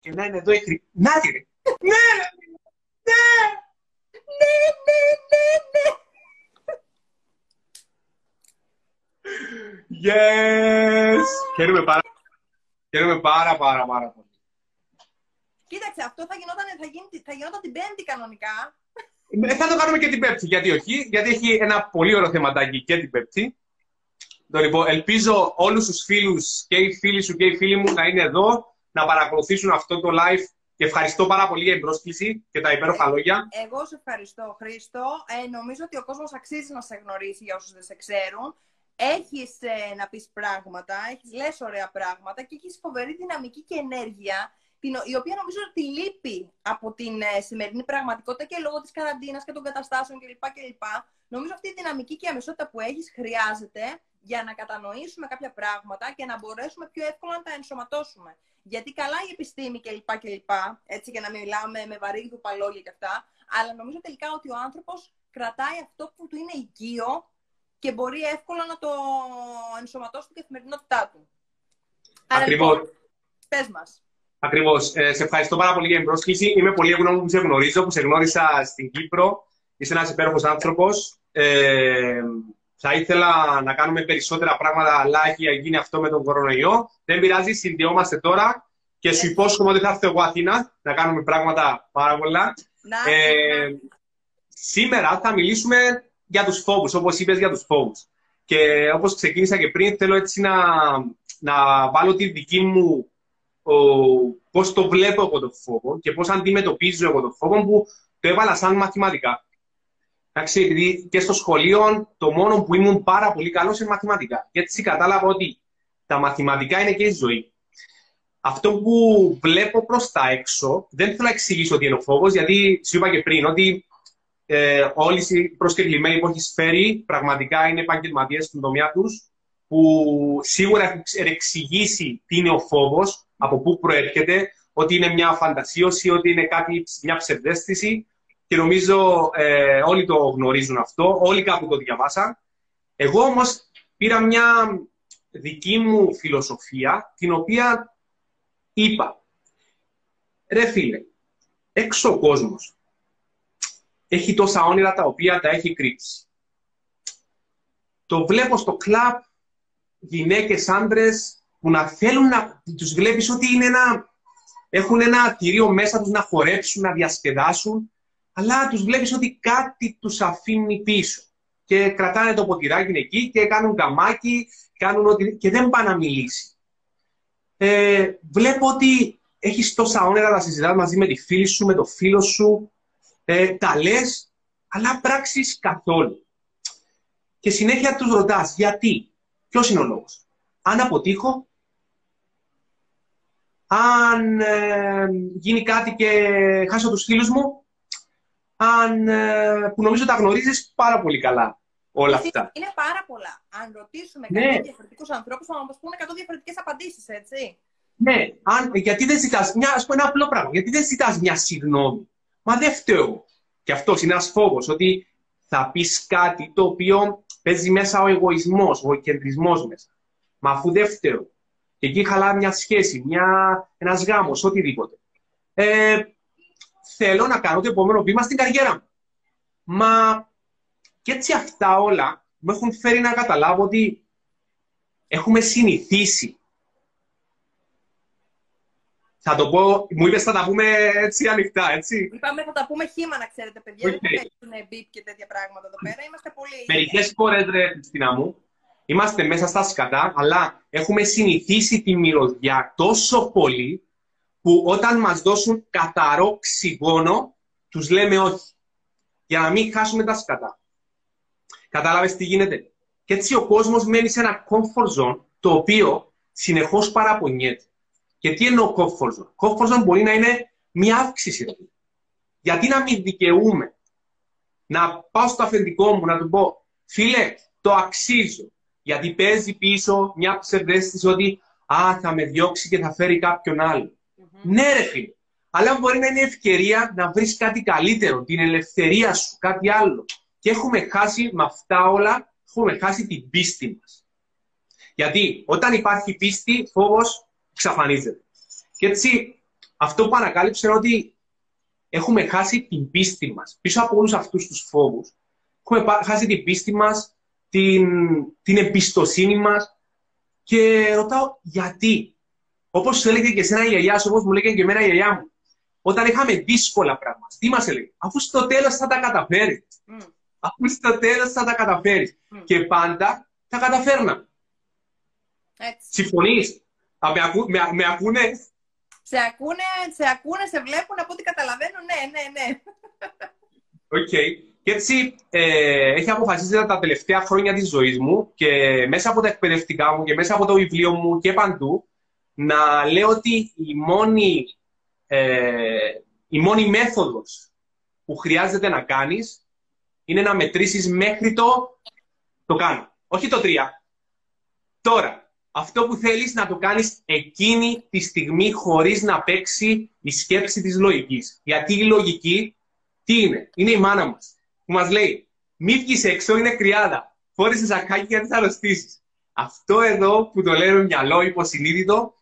και να είναι εδώ η Χρυσή. Να τη ρε! Ναι! Yes! Χαίρομαι πάρα πολύ. Κοίταξε, αυτό θα γινόταν την Πέμπτη κανονικά. Θα το κάνουμε και την Πέμπτη, γιατί όχι. Γιατί έχει ένα πολύ ωραίο θεματάκι και την Πέμπτη. Λοιπόν, ελπίζω όλους τους φίλους και οι φίλοι σου και οι φίλοι μου να είναι εδώ, να παρακολουθήσουν αυτό το live. Και ευχαριστώ πάρα πολύ για την πρόσκληση και τα υπέροχα λόγια. Εγώ σε ευχαριστώ, Χρήστο. Νομίζω ότι ο κόσμος αξίζει να σε γνωρίσει, για όσους δεν σε ξέρουν. Έχεις να πεις πράγματα, λες ωραία πράγματα και έχεις φοβερή δυναμική και ενέργεια, η οποία νομίζω ότι λείπει από την σημερινή πραγματικότητα και λόγω της καραντίνας και των καταστάσεων κλπ. Νομίζω αυτή η δυναμική και η αμεσότητα που έχεις χρειάζεται για να κατανοήσουμε κάποια πράγματα και να μπορέσουμε πιο εύκολα να τα ενσωματώσουμε. Γιατί καλά η επιστήμη κλπ. Έτσι, για να μιλάμε με βαρύγδουπα λόγια και αυτά, αλλά νομίζω τελικά ότι ο άνθρωπος κρατάει αυτό που του είναι οικείο και μπορεί εύκολα να το ενσωματώσει στην καθημερινότητά του. Ακριβώς. Λοιπόν, πες μας. Ακριβώς. Σε ευχαριστώ πάρα πολύ για την πρόσκληση. Είμαι πολύ ευγνώμων που σε γνωρίζω, που σε γνώρισα στην Κύπρο. Είσαι ένας υπέροχος άνθρωπος. Θα ήθελα να κάνουμε περισσότερα πράγματα, αλλά έχει γίνει αυτό με τον κορονοϊό. Δεν πειράζει, συνδυόμαστε τώρα και σου υπόσχομαι ότι θα έρθω εγώ Αθήνα να κάνουμε πράγματα πάρα πολλά. Σήμερα θα μιλήσουμε για τους φόβους, όπως είπες, για τους φόβους. Και όπως ξεκίνησα και πριν, θέλω έτσι να βάλω τη δική μου, πώς το βλέπω εγώ το φόβο και πώς αντιμετωπίζω εγώ το φόβο, που το έβαλα σαν μαθηματικά. Εντάξει, επειδή και στο σχολείο το μόνο που ήμουν πάρα πολύ καλός είναι μαθηματικά. Και έτσι κατάλαβα ότι τα μαθηματικά είναι και η ζωή. Αυτό που βλέπω προς τα έξω, δεν θέλω να εξηγήσω ότι είναι ο φόβος, γιατί σου είπα και πριν ότι όλοι οι προσκεκλημένοι που έχεις φέρει πραγματικά είναι επαγγελματίες στον τομέα τους, που σίγουρα έχουν εξηγήσει τι είναι ο φόβος, από πού προέρχεται, ότι είναι μια φαντασίωση, ότι είναι μια ψευδαίσθηση. Και νομίζω όλοι το γνωρίζουν αυτό, όλοι κάπου το διαβάσαν. Εγώ όμως πήρα μια δική μου φιλοσοφία, την οποία είπα, ρε φίλε, έξω ο κόσμος έχει τόσα όνειρα τα οποία τα έχει κρύψει. Το βλέπω στο κλαμπ γυναίκες, άντρες που να θέλουν να τους βλέπεις ότι είναι έχουν ένα θηρίο μέσα τους να χορέψουν, να διασκεδάσουν, αλλά τους βλέπεις ότι κάτι τους αφήνει πίσω. Και κρατάνε το ποτηράκι εκεί και κάνουν καμάκι, και δεν πάνε να μιλήσει. Βλέπω ότι έχεις τόσα όνειρα να συζητάς μαζί με τη φίλη σου, με το φίλο σου, τα λες, αλλά πράξεις καθόλου. Και συνέχεια τους ρωτάς γιατί, ποιος είναι ο λόγος. Αν αποτύχω, αν γίνει κάτι και χάσω τους φίλους μου, που νομίζω τα γνωρίζεις πάρα πολύ καλά όλα αυτά. Είναι πάρα πολλά. Αν ρωτήσουμε κάποιους διαφορετικούς ανθρώπους, θα μας πούνε 100 διαφορετικές απαντήσεις, έτσι. Ναι, γιατί δεν ζητάς, ας πω ένα απλό πράγμα, γιατί δεν ζητάς μια συγγνώμη. Μα δεν φταίω. Και αυτός είναι ένας φόβος, ότι θα πεις κάτι το οποίο παίζει μέσα ο εγωισμός, ο κεντρισμός μέσα. Μα αφού δεν φταίω. Και εκεί χαλά μια σχέση, ένας γάμος, οτιδήποτε. Θέλω να κάνω το επόμενο βήμα στην καριέρα μου. Μα και έτσι αυτά όλα μου έχουν φέρει να καταλάβω ότι έχουμε συνηθίσει. Θα το πω, μου είπες θα τα πούμε έτσι ανοιχτά, έτσι. Είπαμε θα τα πούμε χήμα, να ξέρετε, παιδιά. Okay. Δεν έχουν μπίπ και τέτοια πράγματα εδώ πέρα. Είμαστε πολύ... Μερικές φορές, ρε Χριστίνα μου, είμαστε μέσα στα σκατά, αλλά έχουμε συνηθίσει τη μυρωδιά τόσο πολύ, που όταν μας δώσουν καθαρό οξυγόνο, τους λέμε όχι, για να μην χάσουμε τα σκατά. Κατάλαβες τι γίνεται. Και έτσι ο κόσμος μένει σε ένα comfort zone, το οποίο συνεχώς παραπονιέται. Και τι εννοώ comfort zone. Comfort zone μπορεί να είναι μια αύξηση. Γιατί να μην δικαιούμαι να πάω στο αφεντικό μου να του πω, φίλε, το αξίζω. Γιατί παίζει πίσω μια ψευδαίσθηση ότι θα με διώξει και θα φέρει κάποιον άλλο. Ναι, ρε φίλε, αλλά μπορεί να είναι ευκαιρία να βρεις κάτι καλύτερο, την ελευθερία σου, κάτι άλλο. Και έχουμε χάσει με αυτά όλα, έχουμε χάσει την πίστη μας. Γιατί όταν υπάρχει πίστη, φόβος εξαφανίζεται. Και έτσι αυτό που ανακάλυψε είναι ότι έχουμε χάσει την πίστη μας. Πίσω από όλους αυτούς τους φόβους, έχουμε χάσει την πίστη μας, την εμπιστοσύνη μας. Και ρωτάω γιατί. Όπως σου έλεγε και εσένα η γιαγιά σου, όπως μου λέγανε και εμένα η γιαγιά μου, όταν είχαμε δύσκολα πράγματα, τι μας έλεγε? Αφού στο τέλος θα τα καταφέρεις. Αφού στο τέλος θα τα καταφέρεις. Και πάντα τα καταφέρναμε. Συμφωνείς? Με ακούνε? Σε ακούνε, σε βλέπουν, από ό,τι καταλαβαίνω, ναι. Okay. Και έτσι έχει αποφασίσει τα τελευταία χρόνια της ζωής μου και μέσα από τα εκπαιδευτικά μου και μέσα από το βιβλίο μου και παντού να λέω ότι η μόνη μέθοδος που χρειάζεται να κάνεις είναι να μετρήσεις μέχρι το κάνω. Όχι το 3. Τώρα, αυτό που θέλεις να το κάνεις εκείνη τη στιγμή χωρίς να παίξει η σκέψη της λογικής. Γιατί η λογική τι είναι? Είναι η μάνα μας που μας λέει μη βγεις έξω, είναι κρυάδα. Φόρεσε σακάκι γιατί θα αρρωστήσεις. Αυτό εδώ που το λέμε μυαλό υποσυνείδητο,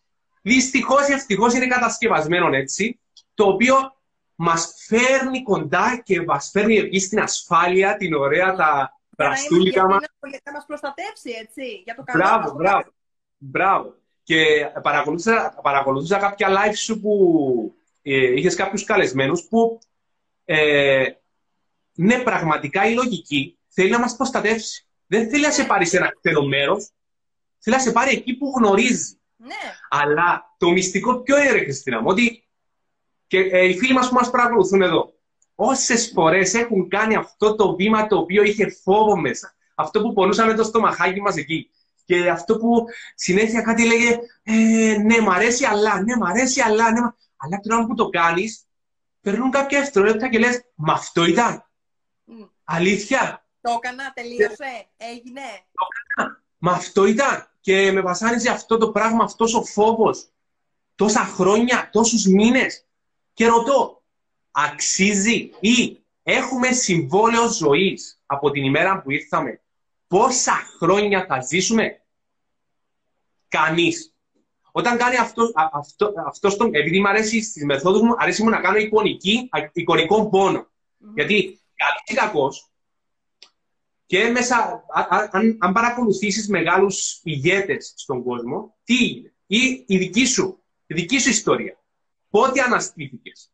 δυστυχώς ή ευτυχώς είναι κατασκευασμένο έτσι, το οποίο μας φέρνει κοντά και μας φέρνει εκεί στην ασφάλεια, την ωραία, τα βραστούλικα μας. Γιατί θα μας προστατεύσει, έτσι, για το καλό. Μπράβο. Και παρακολουθούσα κάποια live σου που είχες κάποιους καλεσμένους που ναι, πραγματικά η λογική θέλει να μας προστατεύσει. Δεν θέλει να σε πάρει σε ένα κτέλο μέρος, θέλει να σε πάρει εκεί που γνωρίζει. Ναι. Αλλά το μυστικό ποιο είναι, Χριστίνα μου, ότι και οι φίλοι μας που μας παρακολουθούν εδώ, όσες φορές έχουν κάνει αυτό το βήμα το οποίο είχε φόβο μέσα, αυτό που πονούσαμε το στομαχάκι μας εκεί, και αυτό που συνέχεια κάτι λέγε, ναι, μ' αρέσει, αλλά, αλλά τώρα που το κάνεις, περνούν κάποια ευθρολέπτα και λες, μα αυτό ήταν. Αλήθεια. Το έκανα, τελείωσε, έγινε. Το έκανα, μα αυτό ήταν. Και με βασάνιζε αυτό το πράγμα, αυτός ο φόβος, τόσα χρόνια, τόσους μήνες. Και ρωτώ, αξίζει ή έχουμε συμβόλαιο ζωής από την ημέρα που ήρθαμε? Πόσα χρόνια θα ζήσουμε? Κανείς. Όταν κάνει αυτό, επειδή μου αρέσει στις μεθόδους μου, αρέσει μου να κάνω εικονικό πόνο. Γιατί καλός ή κακός, και μέσα, αν παρακολουθήσεις μεγάλους ηγέτες στον κόσμο, τι είναι? Ή η δική σου ιστορία. Πότε αναστήθηκες?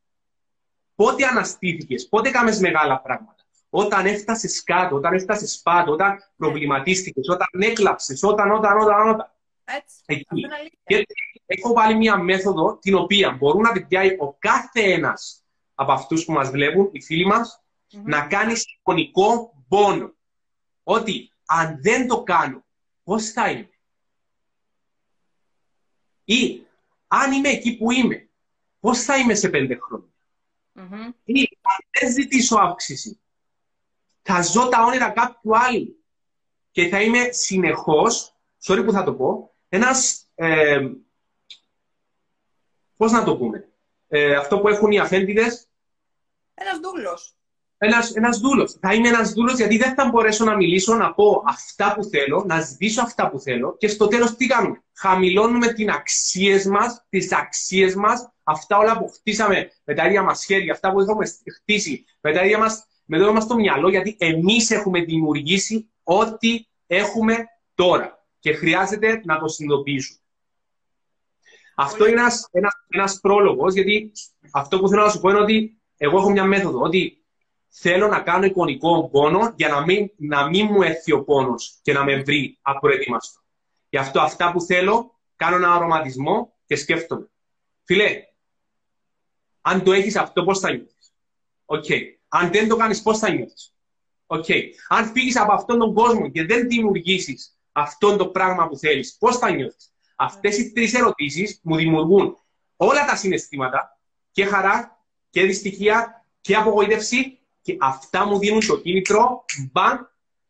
Πότε έκανες μεγάλα πράγματα? Όταν έφτασες κάτω, όταν έφτασες πάνω, όταν προβληματίστηκες, όταν έκλαψες, όταν. Έτσι. Και έχω βάλει μία μέθοδο την οποία μπορούν να την πιάει ο κάθε ένας από αυτούς που μας βλέπουν, οι φίλοι μας, να κάνει εικονικό πόνο. Ότι αν δεν το κάνω, πώς θα είμαι? Ή αν είμαι εκεί που είμαι, πώς θα είμαι σε 5 χρόνια? Ή αν δεν ζητήσω αύξηση, θα ζω τα όνειρα κάποιου άλλου. Και θα είμαι συνεχώς, sorry που θα το πω, ένας, πώς να το πούμε, αυτό που έχουν οι αφέντιδες. Ένας δούλος. Ένας δούλος. Θα είμαι ένας δούλος γιατί δεν θα μπορέσω να μιλήσω, να πω αυτά που θέλω, να ζητήσω αυτά που θέλω και στο τέλος τι κάνουμε? Χαμηλώνουμε τις αξίες μας, αυτά όλα που χτίσαμε με τα ίδια μας χέρια, αυτά που έχουμε χτίσει με τα ίδια μας, με το μας το μυαλό, γιατί εμείς έχουμε δημιουργήσει ό,τι έχουμε τώρα και χρειάζεται να το συνειδητοποιήσουμε. Αυτό είναι ένας πρόλογος, γιατί αυτό που θέλω να σου πω είναι ότι εγώ έχω μια μέθοδο, ότι θέλω να κάνω εικονικό πόνο για να μην μου έρθει ο πόνος και να με βρει απροετοίμαστο. Γι' αυτό αυτά που θέλω, κάνω ένα αρωματισμό και σκέφτομαι. Φίλε, αν το έχεις αυτό, πώς θα νιώθεις? Okay. Αν δεν το κάνεις, πώς θα νιώθεις? Okay. Αν φύγεις από αυτόν τον κόσμο και δεν δημιουργήσεις αυτό το πράγμα που θέλεις, πώς θα νιώθεις? Αυτές οι 3 ερωτήσεις μου δημιουργούν όλα τα συναισθήματα, και χαρά, και δυστυχία, και απογοήτευση. Και αυτά μου δίνουν το κίνητρο,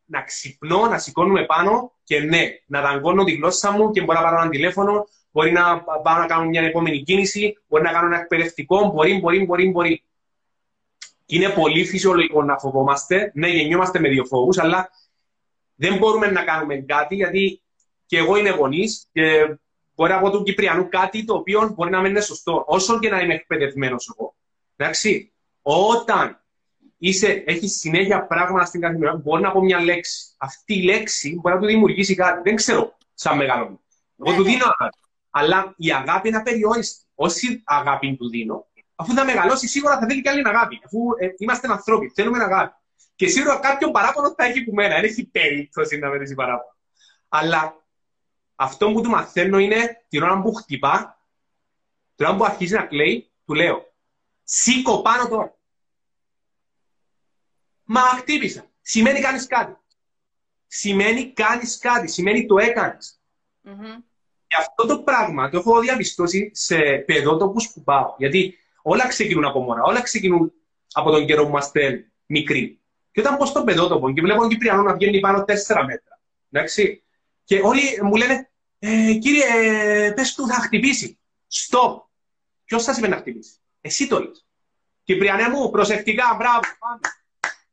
να ξυπνώ, να σηκώνουμε πάνω και ναι, να δαγκώνω τη γλώσσα μου και μπορώ να πάρω ένα τηλέφωνο, μπορεί να πάω να κάνω μια επόμενη κίνηση, μπορεί να κάνω ένα εκπαιδευτικό, μπορεί. Είναι πολύ φυσιολογικό να φοβόμαστε, ναι, γεννιόμαστε με 2 φόβους, αλλά δεν μπορούμε να κάνουμε κάτι, γιατί και εγώ είμαι γονείς και μπορεί από τον Κυπριανού κάτι το οποίο μπορεί να μην είναι σωστό, όσο και να είμαι εκπαιδευμένος εγώ. Εντάξει, όταν έχεις συνέχεια πράγματα στην καθημερινότητα, μπορεί να πω μια λέξη. Αυτή η λέξη μπορεί να του δημιουργήσει κάτι. Δεν ξέρω, σαν μεγάλο. Εγώ του δίνω αγάπη. Αλλά η αγάπη είναι απεριόριστη. Όση αγάπη του δίνω, αφού θα μεγαλώσει, σίγουρα θα θέλει κι άλλη αγάπη. Αφού είμαστε ανθρώποι, θέλουμε αγάπη. Και σίγουρα κάποιον παράπονο θα έχει από μένα. Δεν έχει περίπτωση να βρει παράπονο. Αλλά αυτό που του μαθαίνω είναι την ώρα που χτυπά, την ώρα που αρχίζει να κλαίει, του λέω: σήκω πάνω τώρα. Μα χτύπησα. Σημαίνει κάνεις κάτι. Σημαίνει κάνεις κάτι. Σημαίνει το έκανες. Και αυτό το πράγμα το έχω διαπιστώσει σε παιδότοπους που πάω. Γιατί όλα ξεκινούν από μόνα. Όλα ξεκινούν από τον καιρό που είμαστε μικροί. Και όταν πω στον παιδότοπο και βλέπω τον Κυπριανό να βγαίνει πάνω 4 μέτρα. Εντάξει. Και όλοι μου λένε: κύριε, πες του θα χτυπήσει. Stop. Ποιος σας είπε να χτυπήσει? Εσύ το λες. Κυπριανέ μου, προσεκτικά, μπράβο, πάμε.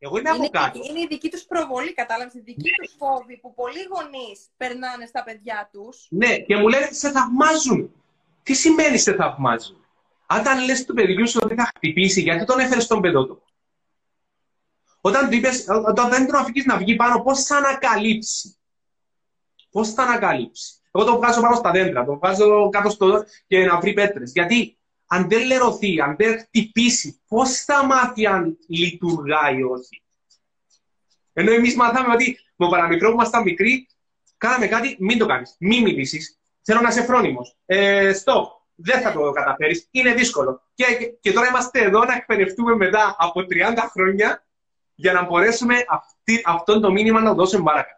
Εγώ είμαι από κάτω. Είναι η δική τους προβολή, κατάλαβες, η δική τους φόβη που πολλοί γονείς περνάνε στα παιδιά τους. Ναι, και μου λένε: σε θαυμάζουν. Τι σημαίνει σε θαυμάζουν? Όταν λες του παιδιού σου ότι θα χτυπήσει, γιατί τον έφερες στον παιδότοπο? Όταν του είπες, όταν δεν τον αφήκεις να βγει πάνω, πώς θα ανακαλύψει? Πώς θα ανακαλύψει? Εγώ τον βγάζω πάνω στα δέντρα, τον βγάζω κάτω στο και να βρει πέτρες. Γιατί αν δεν λερωθεί, αν δεν χτυπήσει, πώς θα μάθει αν λειτουργάει ή όχι? Ενώ εμείς μάθαμε ότι με παραμικρό που ήμασταν μικροί, κάναμε κάτι, μην το κάνεις, μην μιλήσεις, θέλω να είσαι φρόνιμος. Στοπ, δεν θα το καταφέρεις, είναι δύσκολο. Και τώρα είμαστε εδώ να εκπαιδευτούμε μετά από 30 χρόνια για να μπορέσουμε αυτό το μήνυμα να δώσουμε παρακάτω.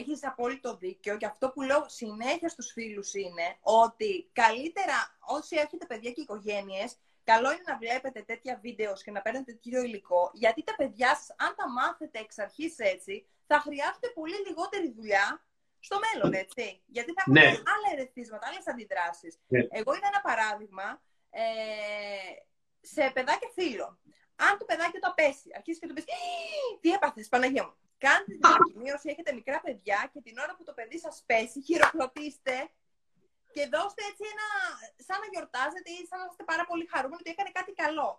Έχεις απόλυτο δίκιο και αυτό που λέω συνέχεια στους φίλους είναι ότι καλύτερα όσοι έχετε παιδιά και οικογένειες, καλό είναι να βλέπετε τέτοια βίντεο και να παίρνετε τέτοιο υλικό, γιατί τα παιδιά σας, αν τα μάθετε εξ αρχής έτσι, θα χρειάζεται πολύ λιγότερη δουλειά στο μέλλον, έτσι. Γιατί θα έχουν άλλα ερεθίσματα, άλλες αντιδράσεις. Ναι. Εγώ είδα ένα παράδειγμα σε παιδάκια φίλων. Αν το παιδάκι το πέσει, αρχίσει και το πέσει, τι έπαθες, Παναγία μου? Κάντε την απομείωση, έχετε μικρά παιδιά και την ώρα που το παιδί σας πέσει, χειροκροτήστε και δώστε έτσι ένα, σαν να γιορτάζετε ή σαν να είστε πάρα πολύ χαρούμενοι ότι έκανε κάτι καλό.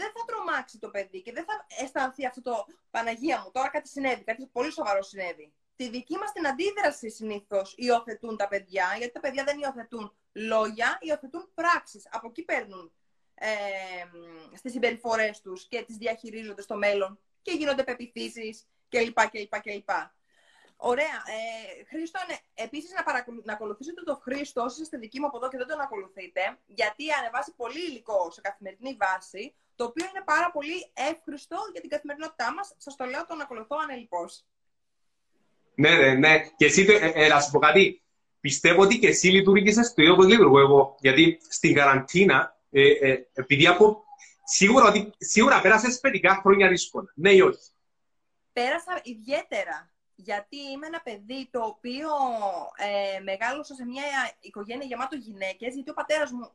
Δεν θα τρομάξει το παιδί και δεν θα αισθανθεί αυτό το Παναγία μου, τώρα κάτι συνέβη, κάτι πολύ σοβαρό συνέβη. Τη δική μας την αντίδραση συνήθως υιοθετούν τα παιδιά, γιατί τα παιδιά δεν υιοθετούν λόγια, υιοθετούν πράξεις. Από εκεί παίρνουν στις συμπεριφορές τους και τις διαχειρίζονται στο μέλλον και γίνονται πεποιθήσεις. Κλπ. Ωραία. Χρήστο, επίσης να ακολουθήσετε τον Χρήστο, όσοι είστε δικοί μου από εδώ και δεν τον ακολουθείτε, γιατί ανεβάζει πολύ υλικό σε καθημερινή βάση, το οποίο είναι πάρα πολύ εύχρηστο για την καθημερινότητά μας. Σας το λέω, τον ακολουθώ ανελιπώς. Ναι. Και εσύ, να σου πω κάτι. Πιστεύω ότι και εσύ λειτουργήσες το ίδιο όπως λειτουργώ εγώ. Γιατί στην καραντίνα, επειδή από σίγουρα πέρασες παιδικά χρόνια δύσκολα. Ναι ή όχι? Πέρασα ιδιαίτερα, γιατί είμαι ένα παιδί το οποίο μεγάλωσα σε μια οικογένεια γεμάτο γυναίκες, γιατί ο πατέρας μου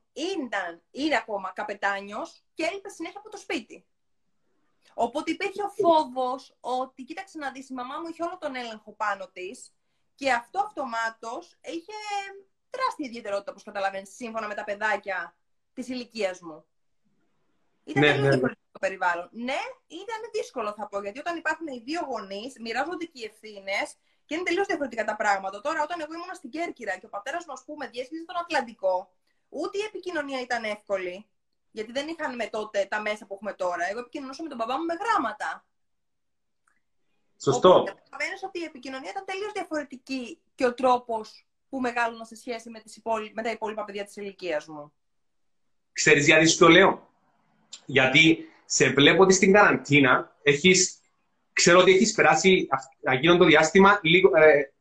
είναι ακόμα καπετάνιος και έλειπε συνέχεια από το σπίτι. Οπότε υπήρχε ο φόβος ότι, κοίταξε να δεις, η μαμά μου είχε όλο τον έλεγχο πάνω της και αυτό αυτομάτως είχε τεράστια ιδιαιτερότητα, όπως καταλαβαίνεις, σύμφωνα με τα παιδάκια της ηλικίας μου. Ήταν το περιβάλλον. Ναι, ήταν δύσκολο θα πω, γιατί όταν υπάρχουν οι δύο γονείς, μοιράζονται και οι ευθύνες και είναι τελείως διαφορετικά τα πράγματα. Τώρα, όταν εγώ ήμουν στην Κέρκυρα και ο πατέρας μου, ας πούμε, διέσχιζε τον Ατλαντικό, ούτε η επικοινωνία ήταν εύκολη, γιατί δεν είχαμε τότε τα μέσα που έχουμε τώρα. Εγώ επικοινωνούσα με τον μπαμπά μου με γράμματα. Σωστό. Οπότε καταλαβαίνεις ότι η επικοινωνία ήταν τελείως διαφορετική και ο τρόπος που μεγάλωνα σε σχέση με τα υπόλοιπα παιδιά της ηλικίας μου. Ξέρεις γιατί σου το λέω? Γιατί σε βλέπω ότι στην καραντίνα ξέρω ότι έχεις περάσει εκείνο το διάστημα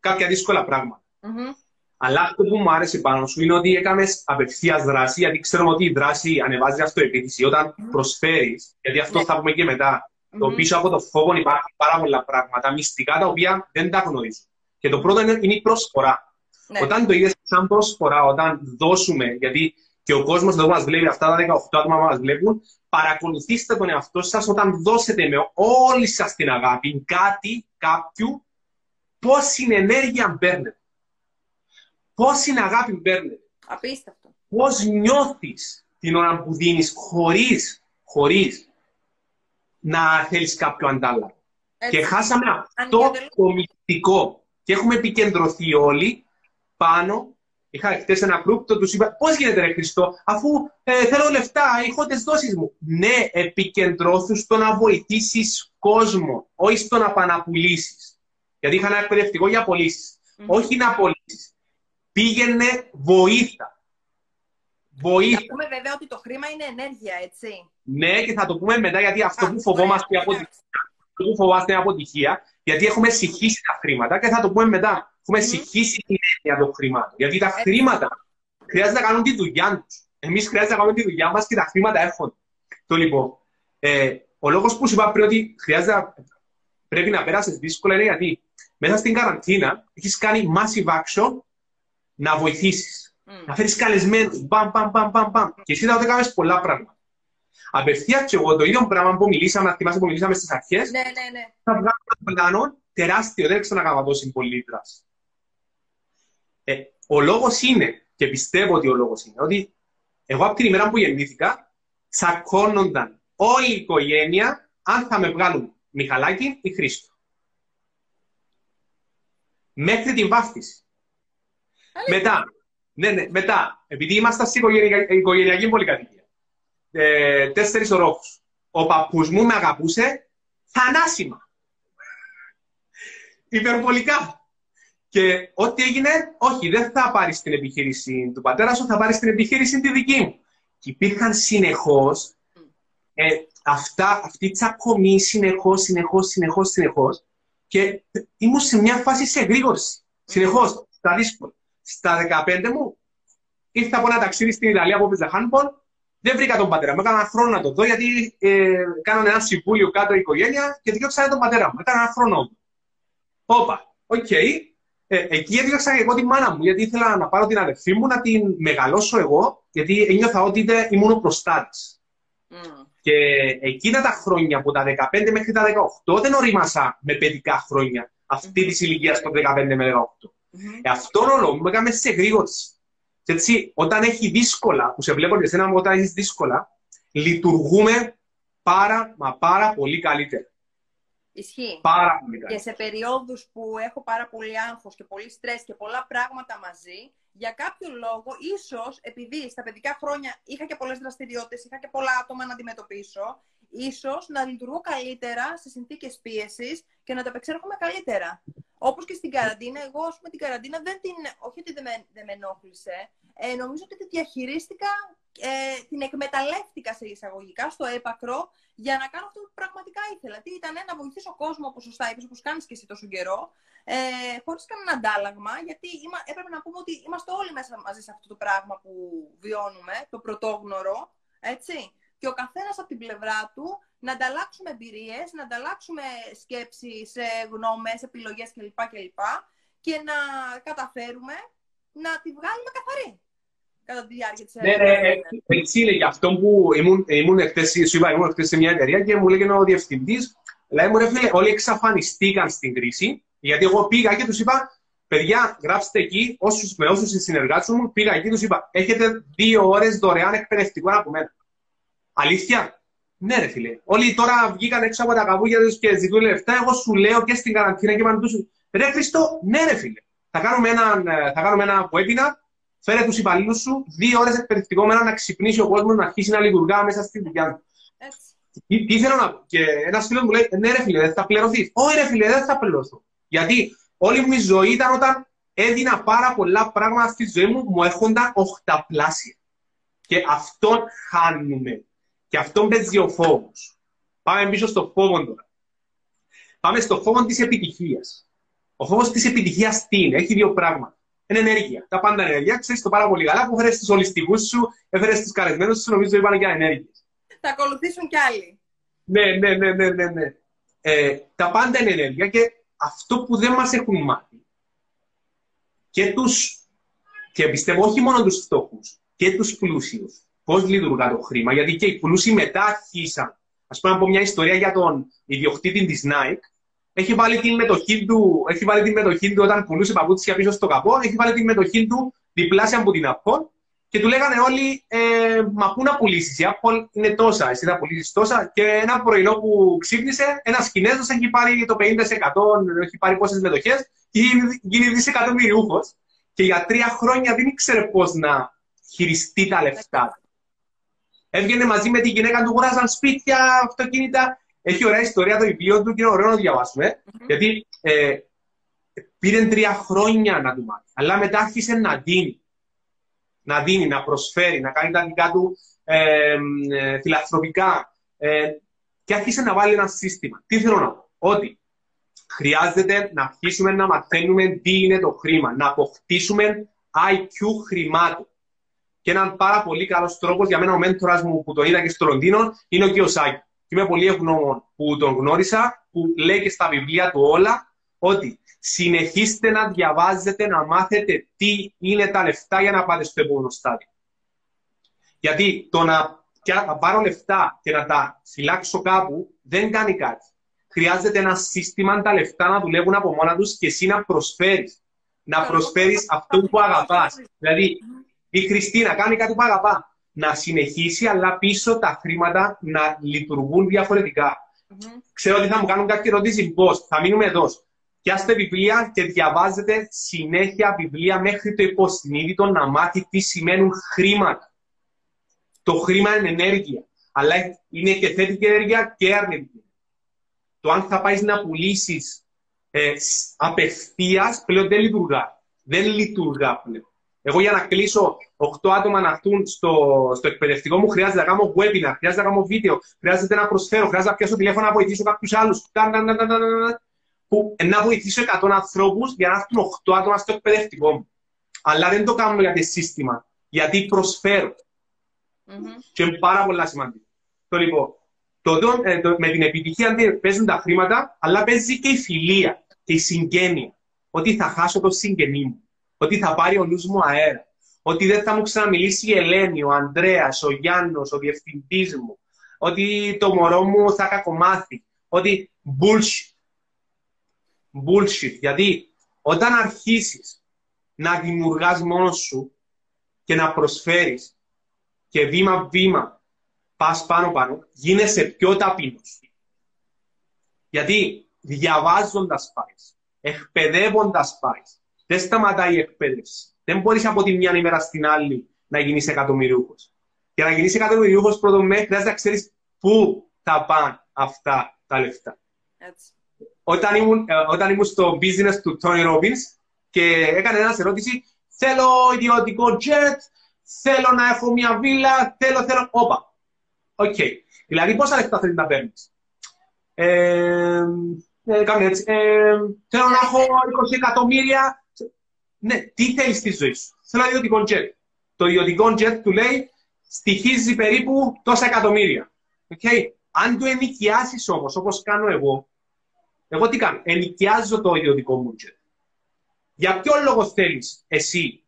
κάποια δύσκολα πράγματα. Αλλά αυτό που μου άρεσε πάνω σου είναι ότι έκαμες απευθείας δράση, γιατί ξέρουμε ότι η δράση ανεβάζει αυτοεπίθεση όταν προσφέρεις. Γιατί αυτό θα πούμε και μετά. Το πίσω από το φόβο υπάρχουν πάρα πολλά πράγματα, μυστικά τα οποία δεν τα γνωρίζουν. Και το πρώτο είναι η προσφορά. Όταν το είδες σαν προσφορά, όταν δώσουμε, γιατί. Και ο κόσμος εδώ μας βλέπει, αυτά τα 18 άτομα μας βλέπουν. Παρακολουθήστε τον εαυτό σας όταν δώσετε με όλη σας την αγάπη κάτι, κάποιου, πόση ενέργεια παίρνετε. πόση αγάπη παίρνετε. Απίστευτο. Πώς νιώθεις την ώρα που δίνεις χωρίς να θέλεις κάποιο αντάλλαγμα. Και χάσαμε αυτό το μυστικό. Και έχουμε επικεντρωθεί όλοι πάνω. Είχα χτες ένα κρούπτο, τους είπα πώς γίνεται ρε Χριστό, αφού θέλω λεφτά, έχω τις δόσεις μου. Ναι, επικεντρώθου στο να βοηθήσεις κόσμο, όχι στο να παναπουλήσεις. Γιατί είχα ένα εκπαιδευτικό για πωλήσεις. Mm-hmm. Όχι να πωλήσεις. Πήγαινε βοήθεια. Θα πούμε βέβαια ότι το χρήμα είναι ενέργεια, έτσι. Ναι, και θα το πούμε μετά, γιατί αυτό που φοβόμαστε είναι αποτυχία, γιατί έχουμε συγχύσει τα χρήματα και θα το πούμε μετά. Έχουμε συγχύσει την έννοια των χρημάτων. Γιατί τα χρήματα χρειάζεται να κάνουν τη δουλειά τους. Εμείς χρειάζεται να κάνουμε τη δουλειά μας και τα χρήματα έρχονται. Το λοιπόν, ο λόγος που σου είπα πριν ότι πρέπει να περάσεις δύσκολα είναι γιατί μέσα στην καραντίνα έχεις κάνει massive action να βοηθήσεις. Να φέρεις καλεσμένους. Και εσύ θα το κάνεις πολλά πράγματα. Απευθείας και εγώ το ίδιο πράγμα που μιλήσαμε, στις αρχές, θα βγάλω ένα πλάνο τεράστιο, δεν ξανακάμα τόση πολλή δράση. Ο λόγος είναι, και πιστεύω ότι ο λόγος είναι, ότι εγώ από την ημέρα που γεννήθηκα, τσακώνονταν όλη η οικογένεια αν θα με βγάλουν Μιχαλάκη ή Χρήστο. Μέχρι την βάφτιση. Μετά, επειδή ήμασταν στην οικογενειακή πολυκατοικία, 4 ορόφους. Ο παππούς μου με αγαπούσε θανάσιμα. Υπερβολικά. Και ό,τι έγινε, όχι, δεν θα πάρεις την επιχείρηση του πατέρα σου, θα πάρεις την επιχείρηση τη δική μου. Και υπήρχαν συνεχώς αυτή η τσακωμή συνεχώς. Και ήμουν σε μια φάση σε εγρήγορση. Συνεχώς, στα δύσκολα. Στα 15 μου ήρθα από ένα ταξίδι στην Ιταλία από Πιζαχάνμπολ. Δεν βρήκα τον πατέρα μου. Έκανα ένα χρόνο να τον δω, γιατί κάνανε ένα συμβούλιο κάτω η οικογένεια και διώξανε τον πατέρα μου. Έκανα ένα χρόνο. Όπα, οκ. Εκεί έδιωξα εγώ τη μάνα μου, γιατί ήθελα να πάρω την αδερφή μου, να την μεγαλώσω εγώ, γιατί ένιωθα ότι ήμουν ο προστάτης. Και εκείνα τα χρόνια, από τα 15 μέχρι τα 18, δεν ορίμασα με παιδικά χρόνια αυτή τη ηλικία των 15 με 18. Αυτόν τον λόγο μου έκαμε σε εγρήγορση. Έτσι, όταν έχει δύσκολα, που σε βλέπω και εσένα, όταν έχεις δύσκολα, λειτουργούμε πάρα πολύ καλύτερα. Ισχύει. Πάρα πολύ καλύτερα. Και σε περιόδους που έχω πάρα πολύ άγχος και πολύ στρες και πολλά πράγματα μαζί, για κάποιο λόγο, ίσως επειδή στα παιδικά χρόνια είχα και πολλές δραστηριότητες, είχα και πολλά άτομα να αντιμετωπίσω, ίσως να λειτουργώ καλύτερα σε συνθήκες πίεσης και να τα απεξέρχομαι καλύτερα. Όπως και στην καραντίνα, εγώ ας πούμε την καραντίνα δεν με ενόχλησε. Νομίζω ότι τη διαχειρίστηκα, την εκμεταλλεύτηκα σε εισαγωγικά, στο έπακρο, για να κάνω αυτό που πραγματικά ήθελα. Τι ήταν να βοηθήσω κόσμο, όπως σωστά είπες, όπως κάνεις και εσύ τόσο καιρό, χωρίς κανένα αντάλλαγμα, γιατί έπρεπε να πούμε ότι είμαστε όλοι μέσα μαζί σε αυτό το πράγμα που βιώνουμε, το πρωτόγνωρο, έτσι. Και ο καθένας από την πλευρά του, να ανταλλάξουμε εμπειρίες, να ανταλλάξουμε σκέψεις, γνώμες, επιλογές κλπ. Και να καταφέρουμε να τη βγάλουμε καθαρή κατά τη διάρκεια της εργασίας. Έτσι είναι, γι' αυτό που ήμουν χτες σε μια εταιρεία και μου λέγανε ο διευθυντής, λέει μου ρε φίλε, όλοι εξαφανιστήκαν στην κρίση, γιατί εγώ πήγα και τους είπα, παιδιά, γράψτε εκεί, με όσους συνεργάτσους μου, πήγα εκεί και τους είπα, έχετε 2 ώρες δωρεάν εκπαιδευτικό από μένα. Αλήθεια. Ναι, ρε φίλε. Όλοι τώρα βγήκαν έξω από τα καβούκια του και ζητούν λεφτά. Εγώ σου λέω και στην καραντίνα και παντού. Ρε Χριστό, ναι, ρε φίλε. Θα κάνουμε ένα webinar. Φέρε τους υπαλλήλους σου 2 ώρες εκπαιδευτικό μένα να ξυπνήσει ο κόσμος να αρχίσει να λειτουργά μέσα στην δουλειά του. Τι θέλω να πω. Και ένας φίλος μου λέει: ναι, ρε φίλε, δεν θα πληρωθεί. Όχι, ρε φίλε, δεν θα πληρωθώ. Γιατί όλη μου η ζωή ήταν όταν έδινα πάρα πολλά πράγματα στη ζωή μου που μου έρχονταν 8πλάσια. Και αυτόν χάνουμε. Και αυτόν παίζει ο φόβος. Πάμε πίσω στο φόβο τώρα. Πάμε στο φόβο της επιτυχίας. Ο φόβος της επιτυχίας τι είναι? Έχει 2 πράγματα. Είναι ενέργεια. Τα πάντα ενέργεια. Ξέρεις το πάρα πολύ καλά που έφερες τους ολιστικούς σου, έφερες τους καλεσμένους σου, νομίζω είπαν και ενέργειες. Θα ακολουθήσουν κι άλλοι. Ναι. Τα πάντα είναι ενέργεια και αυτό που δεν μας έχουν μάθει. Και πιστεύω όχι μόνο τους φτωχούς, και τους πλούσιους. Πώς λειτουργά το χρήμα, γιατί και οι πλούσιοι μετά αρχίσαν. Ας πούμε, από μια ιστορία για τον ιδιοκτήτη της Nike, Έχει βάλει την μετοχή του, όταν πουλούσε παπούτσια πίσω στο καπό, έχει βάλει την μετοχή του διπλάσια από την Apple και του λέγανε όλοι, μα πού να πουλήσεις, η Apple είναι τόσα, εσύ θα πουλήσεις τόσα. Και ένα πρωινό που ξύπνησε, ένας Κινέζος έχει πάρει το 50%, έχει πάρει πόσες μετοχές και γίνει δισεκατομμυριούχος. Και για 3 χρόνια δεν ήξερε πώς να χειριστεί τα λεφτά. Έβγαινε μαζί με τη γυναίκα του, αγοράζαν σπίτια, αυτοκίνητα. Έχει ωραία ιστορία το βιβλίο του και είναι ωραίο να το διαβάσουμε. Γιατί πήρε 3 χρόνια να του μάθει. Αλλά μετά άρχισε να δίνει. Να δίνει, να προσφέρει, να κάνει τα δικά του φιλανθρωπικά. Και άρχισε να βάλει ένα σύστημα. Τι θέλω να πω. Ότι χρειάζεται να αρχίσουμε να μαθαίνουμε τι είναι το χρήμα. Να αποκτήσουμε IQ χρημάτων. Και έναν πάρα πολύ καλό τρόπο για μένα, ο μέντορας μου που το είδα και στο Λονδίνο, είναι ο Γεώργιος Σάκης. Είμαι πολύ ευγνώμων που τον γνώρισα, που λέει και στα βιβλία του όλα, ότι συνεχίστε να διαβάζετε, να μάθετε τι είναι τα λεφτά για να πάτε στο επόμενο στάδιο. Γιατί το να πάρω λεφτά και να τα φυλάξω κάπου δεν κάνει κάτι. Χρειάζεται ένα σύστημα τα λεφτά να δουλεύουν από μόνα τους και εσύ να προσφέρεις. Να προσφέρεις αυτό που αγαπάς. Δηλαδή, η Χριστίνα κάνει κάτι που αγαπά. Να συνεχίσει, αλλά πίσω τα χρήματα να λειτουργούν διαφορετικά. Ξέρω ότι θα μου κάνουν κάποιοι ερωτήσεις. Πώς, θα μείνουμε εδώ. Πιάστε βιβλία και διαβάζετε συνέχεια βιβλία μέχρι το υποσυνείδητο να μάθει τι σημαίνουν χρήματα. Το χρήμα είναι ενέργεια. Αλλά είναι και θετική ενέργεια και αρνητική. Το αν θα πάει να πουλήσει απευθείας πλέον δεν λειτουργά. Δεν λειτουργά πλέον. Εγώ για να κλείσω 8 άτομα να έρθουν στο εκπαιδευτικό μου, χρειάζεται να κάνω webinar, χρειάζεται να κάνω βίντεο, χρειάζεται να προσφέρω, χρειάζεται να πιάσω τηλέφωνο να βοηθήσω κάποιους άλλους. Που να βοηθήσω 100 ανθρώπους για να έρθουν 8 άτομα στο εκπαιδευτικό μου. Αλλά δεν το κάνω γιατί σύστημα, γιατί προσφέρω. Και είναι πάρα πολύ σημαντικό. Το λοιπόν, με την επιτυχία δεν παίζουν τα χρήματα, αλλά παίζει και η φιλία και η συγγένεια. Ότι θα χάσω το συγγενή μου. Ότι θα πάρει ο νους μου αέρα. Ότι δεν θα μου ξαναμιλήσει η Ελένη, ο Ανδρέας, ο Γιάννος, ο διευθυντής μου. Ότι το μωρό μου θα κακομάθει. Ότι bullshit. Bullshit. Γιατί όταν αρχίσεις να δημιουργάς μόνος σου και να προσφέρεις και βήμα-βήμα πας πάνω-πάνω, γίνεσαι πιο ταπεινός. Γιατί διαβάζοντας πάεις, εκπαιδεύοντας πάεις. Δεν σταματάει η εκπαίδευση. Δεν μπορείς από τη μια ημέρα στην άλλη να γίνεις εκατομμυριούχος. Για να γίνεις εκατομμυριούχος, πρώτον χρειάζεται να ξέρεις πού θα πάνε αυτά τα λεφτά. Έτσι. Όταν ήμουν στο business του Τόνι Ρόμπινς και έκανε ένας ερώτηση, θέλω ιδιωτικό jet, θέλω να έχω μια βίλα, θέλω. Όπα. Οκ. Okay. Δηλαδή, πόσα λεφτά θέλεις να παίρνεις. Θέλω να έχω 20 εκατομμύρια. Ναι, τι θέλει στη ζωή σου. Θέλω ιδιωτικό jet. Το ιδιωτικό jet του λέει στοιχίζει περίπου τόσα εκατομμύρια. Okay. Αν το ενοικιάσεις όμως, όπως κάνω εγώ, τι κάνω. Ενοικιάζω το ιδιωτικό μου jet. Για ποιο λόγο θέλεις εσύ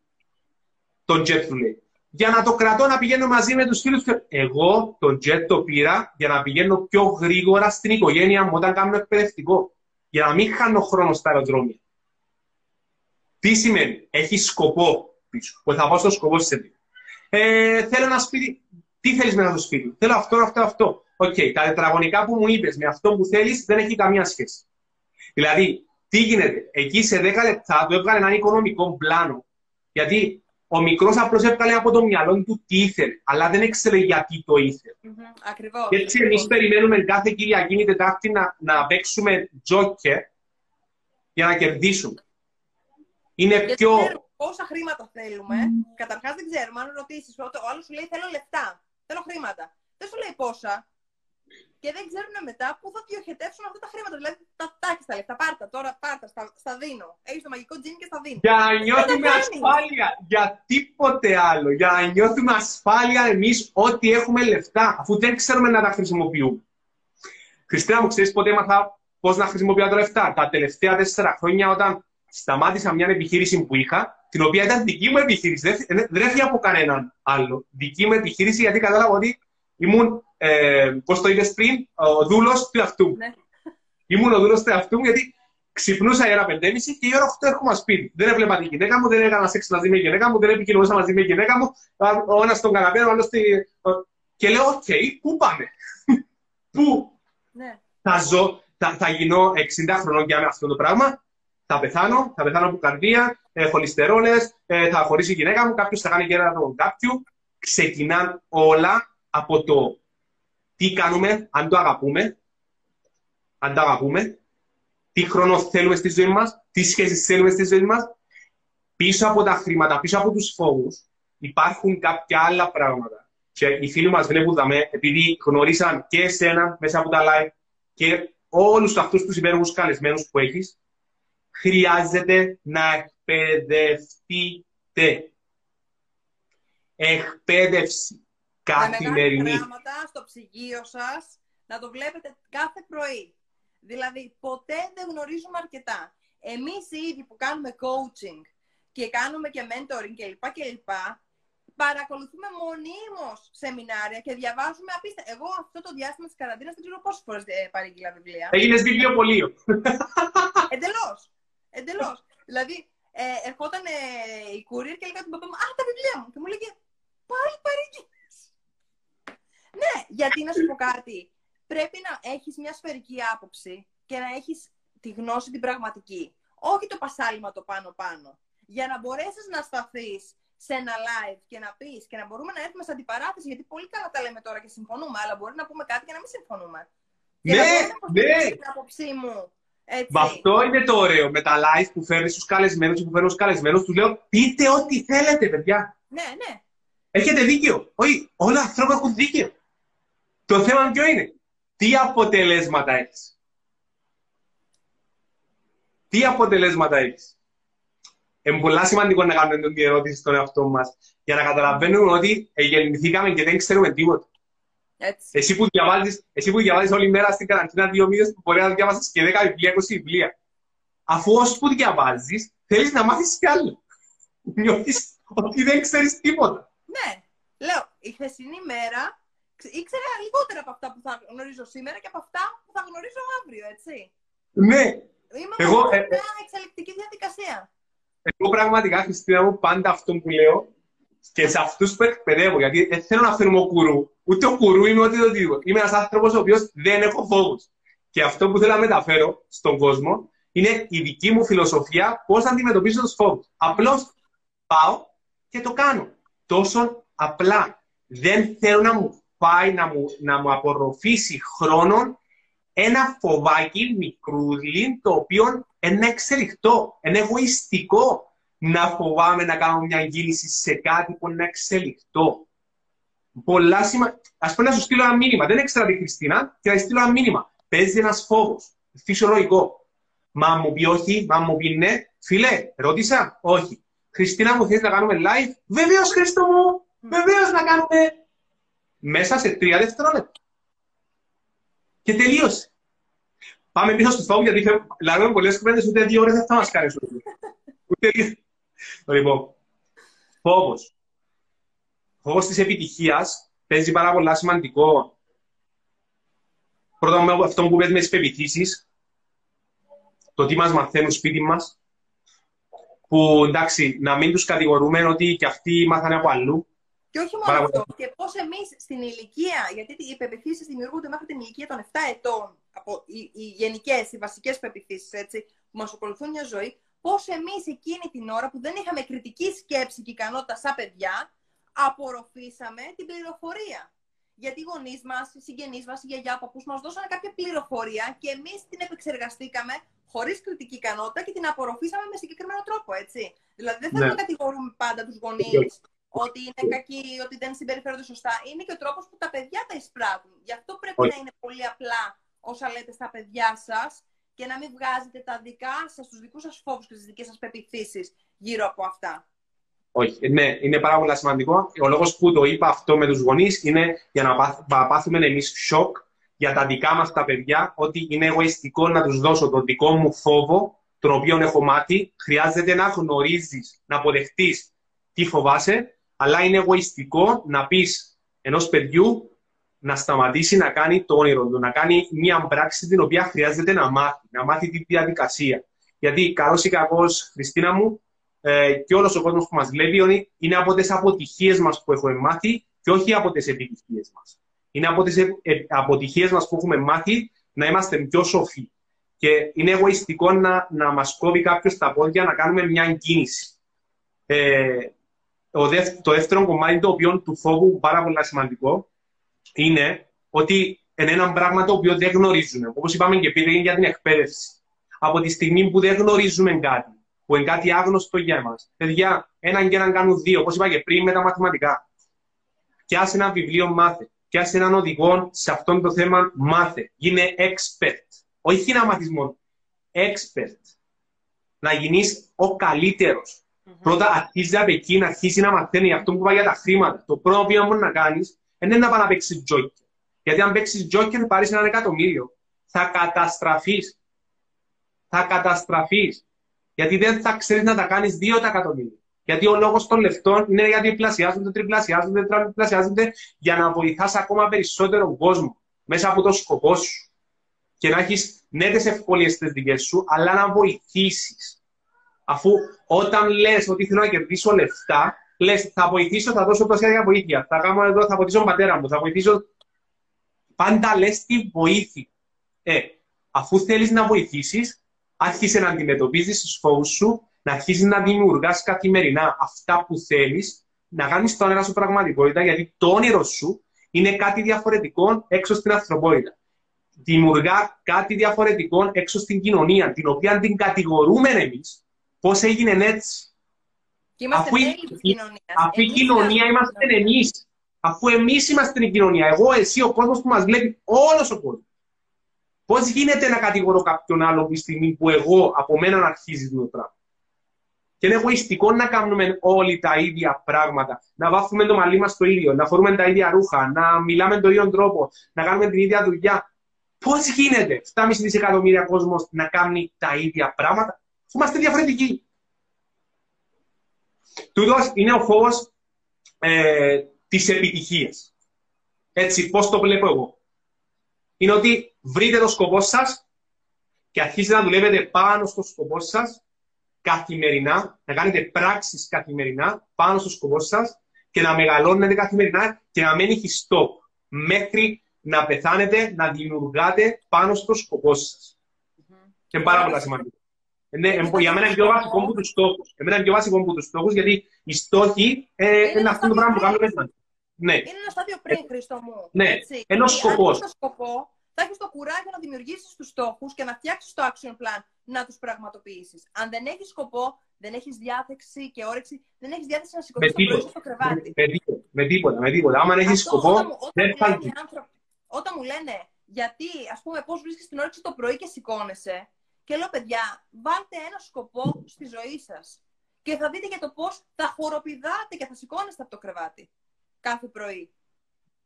τον jet του λέει. Για να το κρατώ να πηγαίνω μαζί με τους φίλους του. Εγώ τον jet το πήρα για να πηγαίνω πιο γρήγορα στην οικογένεια μου όταν κάνω εκπαιδευτικό. Για να μην χάνω χρόνο στα αεροδρόμια. Τι σημαίνει, έχει σκοπό πίσω. Που θα πάω στο σκοπό τη εταιρεία. Θέλω ένα σπίτι. Τι θέλει μετά το σπίτι. Θέλω αυτό. Οκ, τα τετραγωνικά που μου είπε με αυτό που θέλει δεν έχει καμία σχέση. Δηλαδή, τι γίνεται. Εκεί σε 10 λεπτά του έβγαλε έναν οικονομικό πλάνο. Γιατί ο μικρός απλώς έβγαλε από το μυαλό του τι ήθελε. Αλλά δεν ήξερε γιατί το ήθελε. Ακριβώς. Έτσι, εμείς περιμένουμε κάθε Κυριακή ή Τετάρτη να παίξουμε τζόκερ για να κερδίσουμε. Είναι και πιο... πόσα χρήματα θέλουμε. Καταρχάς δεν ξέρουμε. Αν ρωτήσεις, ο άλλος σου λέει θέλω λεφτά, θέλω χρήματα. Δεν σου λέει πόσα. Και δεν ξέρουν μετά πού θα διοχετεύσουν αυτά τα χρήματα. Δηλαδή τα τάχεις τα λεφτά. Πάρτα τώρα, πάρτα, στα δίνω. Έχεις το μαγικό τζιν και στα δίνω. Για να νιώθουμε ασφάλεια. Για τίποτε άλλο. Για να νιώθουμε ασφάλεια εμείς ότι έχουμε λεφτά, αφού δεν ξέρουμε να τα χρησιμοποιούμε. Χριστίνα μου, ξέρεις πότε έμαθα πώς να χρησιμοποιώ τα λεφτά. Τα τελευταία 4 χρόνια όταν. Σταμάτησα μια επιχείρηση που είχα, την οποία ήταν δική μου επιχείρηση. Δεν έφυγε από κανέναν άλλο. Δική μου επιχείρηση, γιατί κατάλαβα ότι ήμουν, πώς το είπες πριν, ο δούλος του αυτού. Ναι. Ήμουν δούλος του εαυτού μου, γιατί ξυπνούσα η ώρα 5.30 και η ώρα 8 έρχομαι σπίτι. Δεν έβλεπα τη γυναίκα μου, δεν έκανα σεξ μαζί με τη γυναίκα μου, δεν επικοινωνούσα μαζί με τη γυναίκα μου. Ο ένας στον καναπέ, ο άλλος στη... Και λέω, οκ, πού πάμε. Πού ναι. Θα ζω, θα γίνω 60 χρονών για αυτό το πράγμα. Θα πεθάνω από καρδία, χολυστερόλες, θα χωρίσει η γυναίκα μου, κάποιος θα κάνει γέρα τον κάποιου. Ξεκινάνε όλα από το τι κάνουμε, αν το αγαπούμε, τι χρόνο θέλουμε στη ζωή μας, τι σχέσεις θέλουμε στη ζωή μας. Πίσω από τα χρήματα, πίσω από τους φόβους, υπάρχουν κάποια άλλα πράγματα. Και οι φίλοι μας βλέπουν δαμέ, επειδή γνωρίσαν και εσένα μέσα από τα live και όλους αυτούς τους υπέροχους καλεσμένους που έχεις, χρειάζεται να εκπαιδευτείτε. Εκπαίδευση καθημερινή. Τα πράγματα στο ψυγείο σας, να το βλέπετε κάθε πρωί. Δηλαδή, ποτέ δεν γνωρίζουμε αρκετά. Εμείς οι ίδιοι που κάνουμε coaching και κάνουμε και mentoring κλπ. Παρακολουθούμε μονίμως σεμινάρια και διαβάζουμε απίστευτα. Εγώ αυτό το διάστημα της καραντίνας δεν ξέρω πόσες φορές παρήγγειλα βιβλία. Έγινες βιβλιοπωλείο. Εντελώς. Δηλαδή, ερχόταν η courier και έλεγα του παπά μου, «Α, τα βιβλία μου». Και μου λέγε, «Πάλι παρήγγειλες». Ναι, γιατί να σου πω κάτι. Πρέπει να έχεις μια σφαιρική άποψη και να έχεις τη γνώση την πραγματική. Όχι το πασάλιμα το πάνω-πάνω. Για να μπορέσεις να σταθείς σε ένα live και να πεις και να μπορούμε να έρθουμε σε αντιπαράθεση, γιατί πολύ καλά τα λέμε τώρα και συμφωνούμε, αλλά μπορεί να πούμε κάτι και να μην συμφωνούμε. Ναι, ναι. Την άποψή μου. Μα αυτό είναι το ωραίο με τα live που φέρνεις στους καλεσμένους και που φέρνω στους καλεσμένους. Του λέω, πείτε ό,τι θέλετε, παιδιά. Ναι, ναι. Έχετε δίκιο. Όχι, όλα οι άνθρωποι έχουν δίκιο. Το θέμα ποιο είναι. Τι αποτελέσματα έχεις. Είναι πολύ σημαντικό να κάνουμε την ερώτηση στον εαυτό μας για να καταλαβαίνουμε ότι γεννηθήκαμε και δεν ξέρουμε τίποτα. Εσύ που διαβάζεις όλη μέρα στην καραντίνα 2 μήνες που μπορεί να διαβάσεις και 10 βιβλία, 20 βιβλία. Αφού όσο που διαβάζεις, θέλεις να μάθεις κι άλλο. Νιώθεις ότι δεν ξέρεις τίποτα. Ναι. Λέω, η χθεσινή μέρα ήξερα λιγότερα από αυτά που θα γνωρίζω σήμερα και από αυτά που θα γνωρίζω αύριο, έτσι. Ναι. Είμαστε σε μια εξελικτική διαδικασία. Εγώ πραγματικά, Χριστίνα μου, πάντα αυτό που λέω και σε αυτούς που εκπαιδεύω, γιατί δεν θέλω να φέρνω κουρού, ούτε ο κουρού είμαι ούτε οτιδήποτε. Είμαι ένας άνθρωπος ο οποίος δεν έχω φόβους. Και αυτό που θέλω να μεταφέρω στον κόσμο είναι η δική μου φιλοσοφία πώς να αντιμετωπίσω τους φόβους. Απλώς πάω και το κάνω. Τόσο απλά. Δεν θέλω να μου πάει να μου απορροφήσει χρόνων ένα φοβάκι μικρούλι, το οποίο είναι εξελιχτό, είναι εγωιστικό να φοβάμαι να κάνω μια κίνηση σε κάτι που είναι εξελιχτό. Πολλά σημαντικά. Ας πούμε να σου στείλω ένα μήνυμα. Δεν έξερα τη Χριστίνα και να στείλω ένα μήνυμα. Παίζει ένας φόβος. Φυσιολογικό. Μα μου πει όχι, μα μου πει ναι. Φίλε, ρώτησα. Όχι. Χριστίνα μου, θες να κάνουμε live? Βεβαίως, Χριστό μου. Βεβαίως να κάνουμε. Μέσα σε 3 δευτερόλεπτα. Και τελείωσε. Πάμε πίσω στο φόβο, γιατί λάβουμε πολλές κουβέντες, ούτε 2 ώρες δεν θα μας κάνεις. Λοιπόν, φόβος. Φόβος της επιτυχίας παίζει πάρα πολλά σημαντικό. Πρώτα με αυτό που παίζει με τις πεποιθήσεις, το τι μας μαθαίνουν σπίτι μας, που εντάξει, να μην τους κατηγορούμε ότι και αυτοί μάθανε από αλλού. Και όχι μόνο αυτό, και πώς εμείς στην ηλικία, γιατί οι πεποιθήσεις δημιουργούνται μέχρι την ηλικία των 7 ετών, από οι γενικές, οι βασικές πεποιθήσεις, έτσι, που μας ακολουθούν μια ζωή, πώς εμείς εκείνη την ώρα που δεν είχαμε κριτική σκέψη και ικανότητα σαν παιδιά, απορροφήσαμε την πληροφορία. Γιατί οι γονείς μας, οι συγγενείς μας, η γιαγιά, ο παππούς μας δώσανε κάποια πληροφορία και εμείς την επεξεργαστήκαμε χωρίς κριτική ικανότητα και την απορροφήσαμε με συγκεκριμένο τρόπο, έτσι. Δηλαδή δεν θέλουμε να κατηγορούμε πάντα τους γονείς ότι είναι κακοί, ότι δεν συμπεριφέρονται σωστά. Είναι και ο τρόπος που τα παιδιά τα εισπράττουν. Γι' αυτό πρέπει να είναι πολύ απλά όσα λέτε στα παιδιά σας και να μην βγάζετε τα δικά σας, τους δικούς σας φόβους και τις δικές σας πεποιθήσεις γύρω από αυτά. Όχι, ναι, είναι πάρα πολύ σημαντικό. Ο λόγος που το είπα αυτό με τους γονείς είναι για να πάθουμε εμείς σοκ για τα δικά μας τα παιδιά, ότι είναι εγωιστικό να τους δώσω τον δικό μου φόβο, τον οποίο έχω μάθει. Χρειάζεται να γνωρίζεις, να αποδεχτείς τι φοβάσαι, αλλά είναι εγωιστικό να πεις ενός παιδιού να σταματήσει να κάνει το όνειρο του, να κάνει μια πράξη την οποία χρειάζεται να μάθει, να μάθει τη διαδικασία. Γιατί καλώς ή κακώς, Χριστίνα μου, και όλος ο κόσμος που μας βλέπει, είναι από τις αποτυχίες μας που έχουμε μάθει και όχι από τις επιτυχίες μας. Είναι από τις αποτυχίες μας που έχουμε μάθει να είμαστε πιο σοφοί. Και είναι εγωιστικό να μας κόβει κάποιος τα πόδια να κάνουμε μια κίνηση. Το δεύτερο κομμάτι, το οποίο του φόβου πάρα πολύ σημαντικό, είναι ότι είναι ένα πράγμα το οποίο δεν γνωρίζουμε. Όπως είπαμε και πριν για την εκπαίδευση. Από τη στιγμή που δεν γνωρίζουμε κάτι, που είναι κάτι άγνωστο για μας, παιδιά, έναν και έναν κάνουν δύο, όπως είπα και πριν με τα μαθηματικά. Πιάσε ένα βιβλίο, μάθε. Πιάσε έναν οδηγό σε αυτό το θέμα, μάθε. Γίνε expert. Όχι να μάθεις μόνο. Expert. Να γίνεις ο καλύτερος. Πρώτα αρχίζει από εκεί, να αρχίσει να μαθαίνει αυτό που πάει για τα χρήματα. Το πρώτο που μπορεί να κάνεις είναι να πάει να παίξεις τζόκερ. Γιατί αν παίξεις τζόκερ θα πάρεις $1.000.000. Θα καταστραφείς. Θα καταστραφείς. Γιατί δεν θα ξέρεις να τα κάνεις $2.000.000. Γιατί ο λόγος των λεφτών είναι γιατί διπλασιάζονται, τριπλασιάζονται, τετραπλασιάζονται για να βοηθάς ακόμα περισσότερο κόσμο μέσα από το σκοπό σου. Και να έχεις ναι τις ευκολίες τις δικές σου, αλλά να βοηθήσεις. Αφού όταν λες ότι θέλω να κερδίσω λεφτά, λες θα βοηθήσω, θα δώσω τόση βοήθεια. Θα κάνω εδώ, θα βοηθήσω τον πατέρα μου, θα βοηθήσω. Πάντα λες τη βοήθεια. Αφού θέλεις να βοηθήσεις, άρχισε να αντιμετωπίζεις τους φόβους σου, να αρχίσεις να δημιουργάς καθημερινά αυτά που θέλεις, να κάνεις το όνειρο σου πραγματικότητα, γιατί το όνειρο σου είναι κάτι διαφορετικό έξω στην ανθρωπότητα. Δημιουργά κάτι διαφορετικό έξω στην κοινωνία, την οποία την κατηγορούμε εμείς πώς έγινε έτσι. Αφού η κοινωνία είμαστε εμείς. Αφού εμείς είμαστε η κοινωνία, εγώ, εσύ, ο κόσμος που μας βλέπει, όλος ο κόσμος. Πώς γίνεται να κατηγορώ κάποιον άλλο τη στιγμή που εγώ από μένα να αρχίζει το πράγμα. Και είναι εγωιστικό να κάνουμε όλοι τα ίδια πράγματα. Να βάφουμε το μαλλί μας στο ήλιο, να φορούμε τα ίδια ρούχα, να μιλάμε τον ίδιο τρόπο, να κάνουμε την ίδια δουλειά. Πώς γίνεται 7,5 δισεκατομμύρια κόσμος να κάνει τα ίδια πράγματα, αφού είμαστε διαφορετικοί. Τούτος είναι ο φόβος της επιτυχίας. Έτσι, πώς το βλέπω εγώ. Είναι ότι βρείτε το σκοπό σας και αρχίστε να δουλεύετε πάνω στο σκοπό σας καθημερινά, να κάνετε πράξεις καθημερινά πάνω στο σκοπό σας και να μεγαλώνετε καθημερινά και να μην έχει στόχο μέχρι να πεθάνετε, να δημιουργάτε πάνω στο σκοπό σας. Είναι πάρα πολύ σημαντικό. Για μένα είναι πιο βασικό που τους στόχους. Εμένα είναι πιο βασικό που τους στόχους, γιατί οι στόχοι είναι αυτό το πράγμα που κάνουμε. Ναι. Είναι ένα στάδιο πριν, Χρήστο μου. Ναι, ένα σκοπό. Θα έχεις το κουράγιο να δημιουργήσεις τους στόχους και να φτιάξεις το action plan να τους πραγματοποιήσεις. Αν δεν έχεις σκοπό, δεν έχεις διάθεση και όρεξη, δεν έχεις διάθεση να σηκωθείς το πρωί στο κρεβάτι. Με τίποτα. Άμα έχεις σκοπό, δεν θα γίνει. Όταν μου λένε γιατί, ας πούμε, πώς βρίσκεις την όρεξη το πρωί και σηκώνεσαι, και λέω, παιδιά, βάλτε ένα σκοπό στη ζωή σας. Και θα δείτε για το πώς θα χοροπηδάτε και θα σηκώνεστε από το κρεβάτι κάθε πρωί.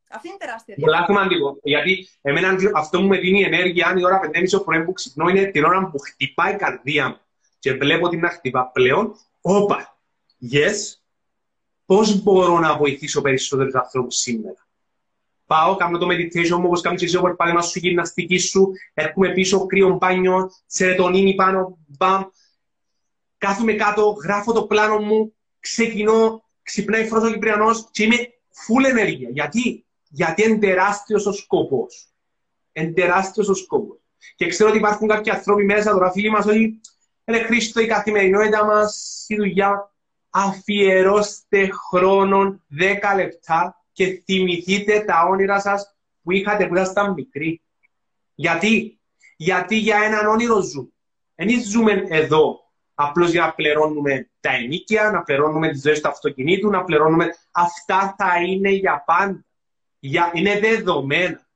Αυτή είναι τεράστια διαφορά. Πολύ σημαντικό. Γιατί εμένα, αυτό μου με δίνει ενέργεια, αν η ώρα 5:30 το πρωί που ξυπνώ είναι την ώρα που χτυπάει η καρδία μου. Και βλέπω την να χτυπά πλέον. Όπα, yes, πώς μπορώ να βοηθήσω περισσότερους ανθρώπους σήμερα. Πάω, κάνω το meditation μου, όπως κάνεις εσύ, όπως πάλι σου γυμναστική σου, έρχομαι πίσω, κρύο μπάνιο, σερετονίνη πάνω, μπαμ. Κάθομαι κάτω, γράφω το πλάνο μου, ξεκινώ, ξυπνάει Φρόστα ο Κυπριανός και είμαι full ενέργεια. Γιατί είναι τεράστιος ο σκοπός. Είναι τεράστιος ο σκοπός. Και ξέρω ότι υπάρχουν κάποιοι άνθρωποι μέσα τώρα, φίλοι μας, ότι είναι Χρήστο, η καθημερινότητα μας, η δουλειά. Αφιερώστε χρόνων 10 λεπτά και θυμηθείτε τα όνειρα σας που είχατε που ήσασταν μικροί. Γιατί για έναν όνειρο ζούμε. Εμείς ζούμε εδώ απλώς για να πληρώνουμε τα ενοίκια, να πληρώνουμε τις ζωές του αυτοκινήτου, να πληρώνουμε. Αυτά θα είναι για πάντα. Είναι δεδομένα.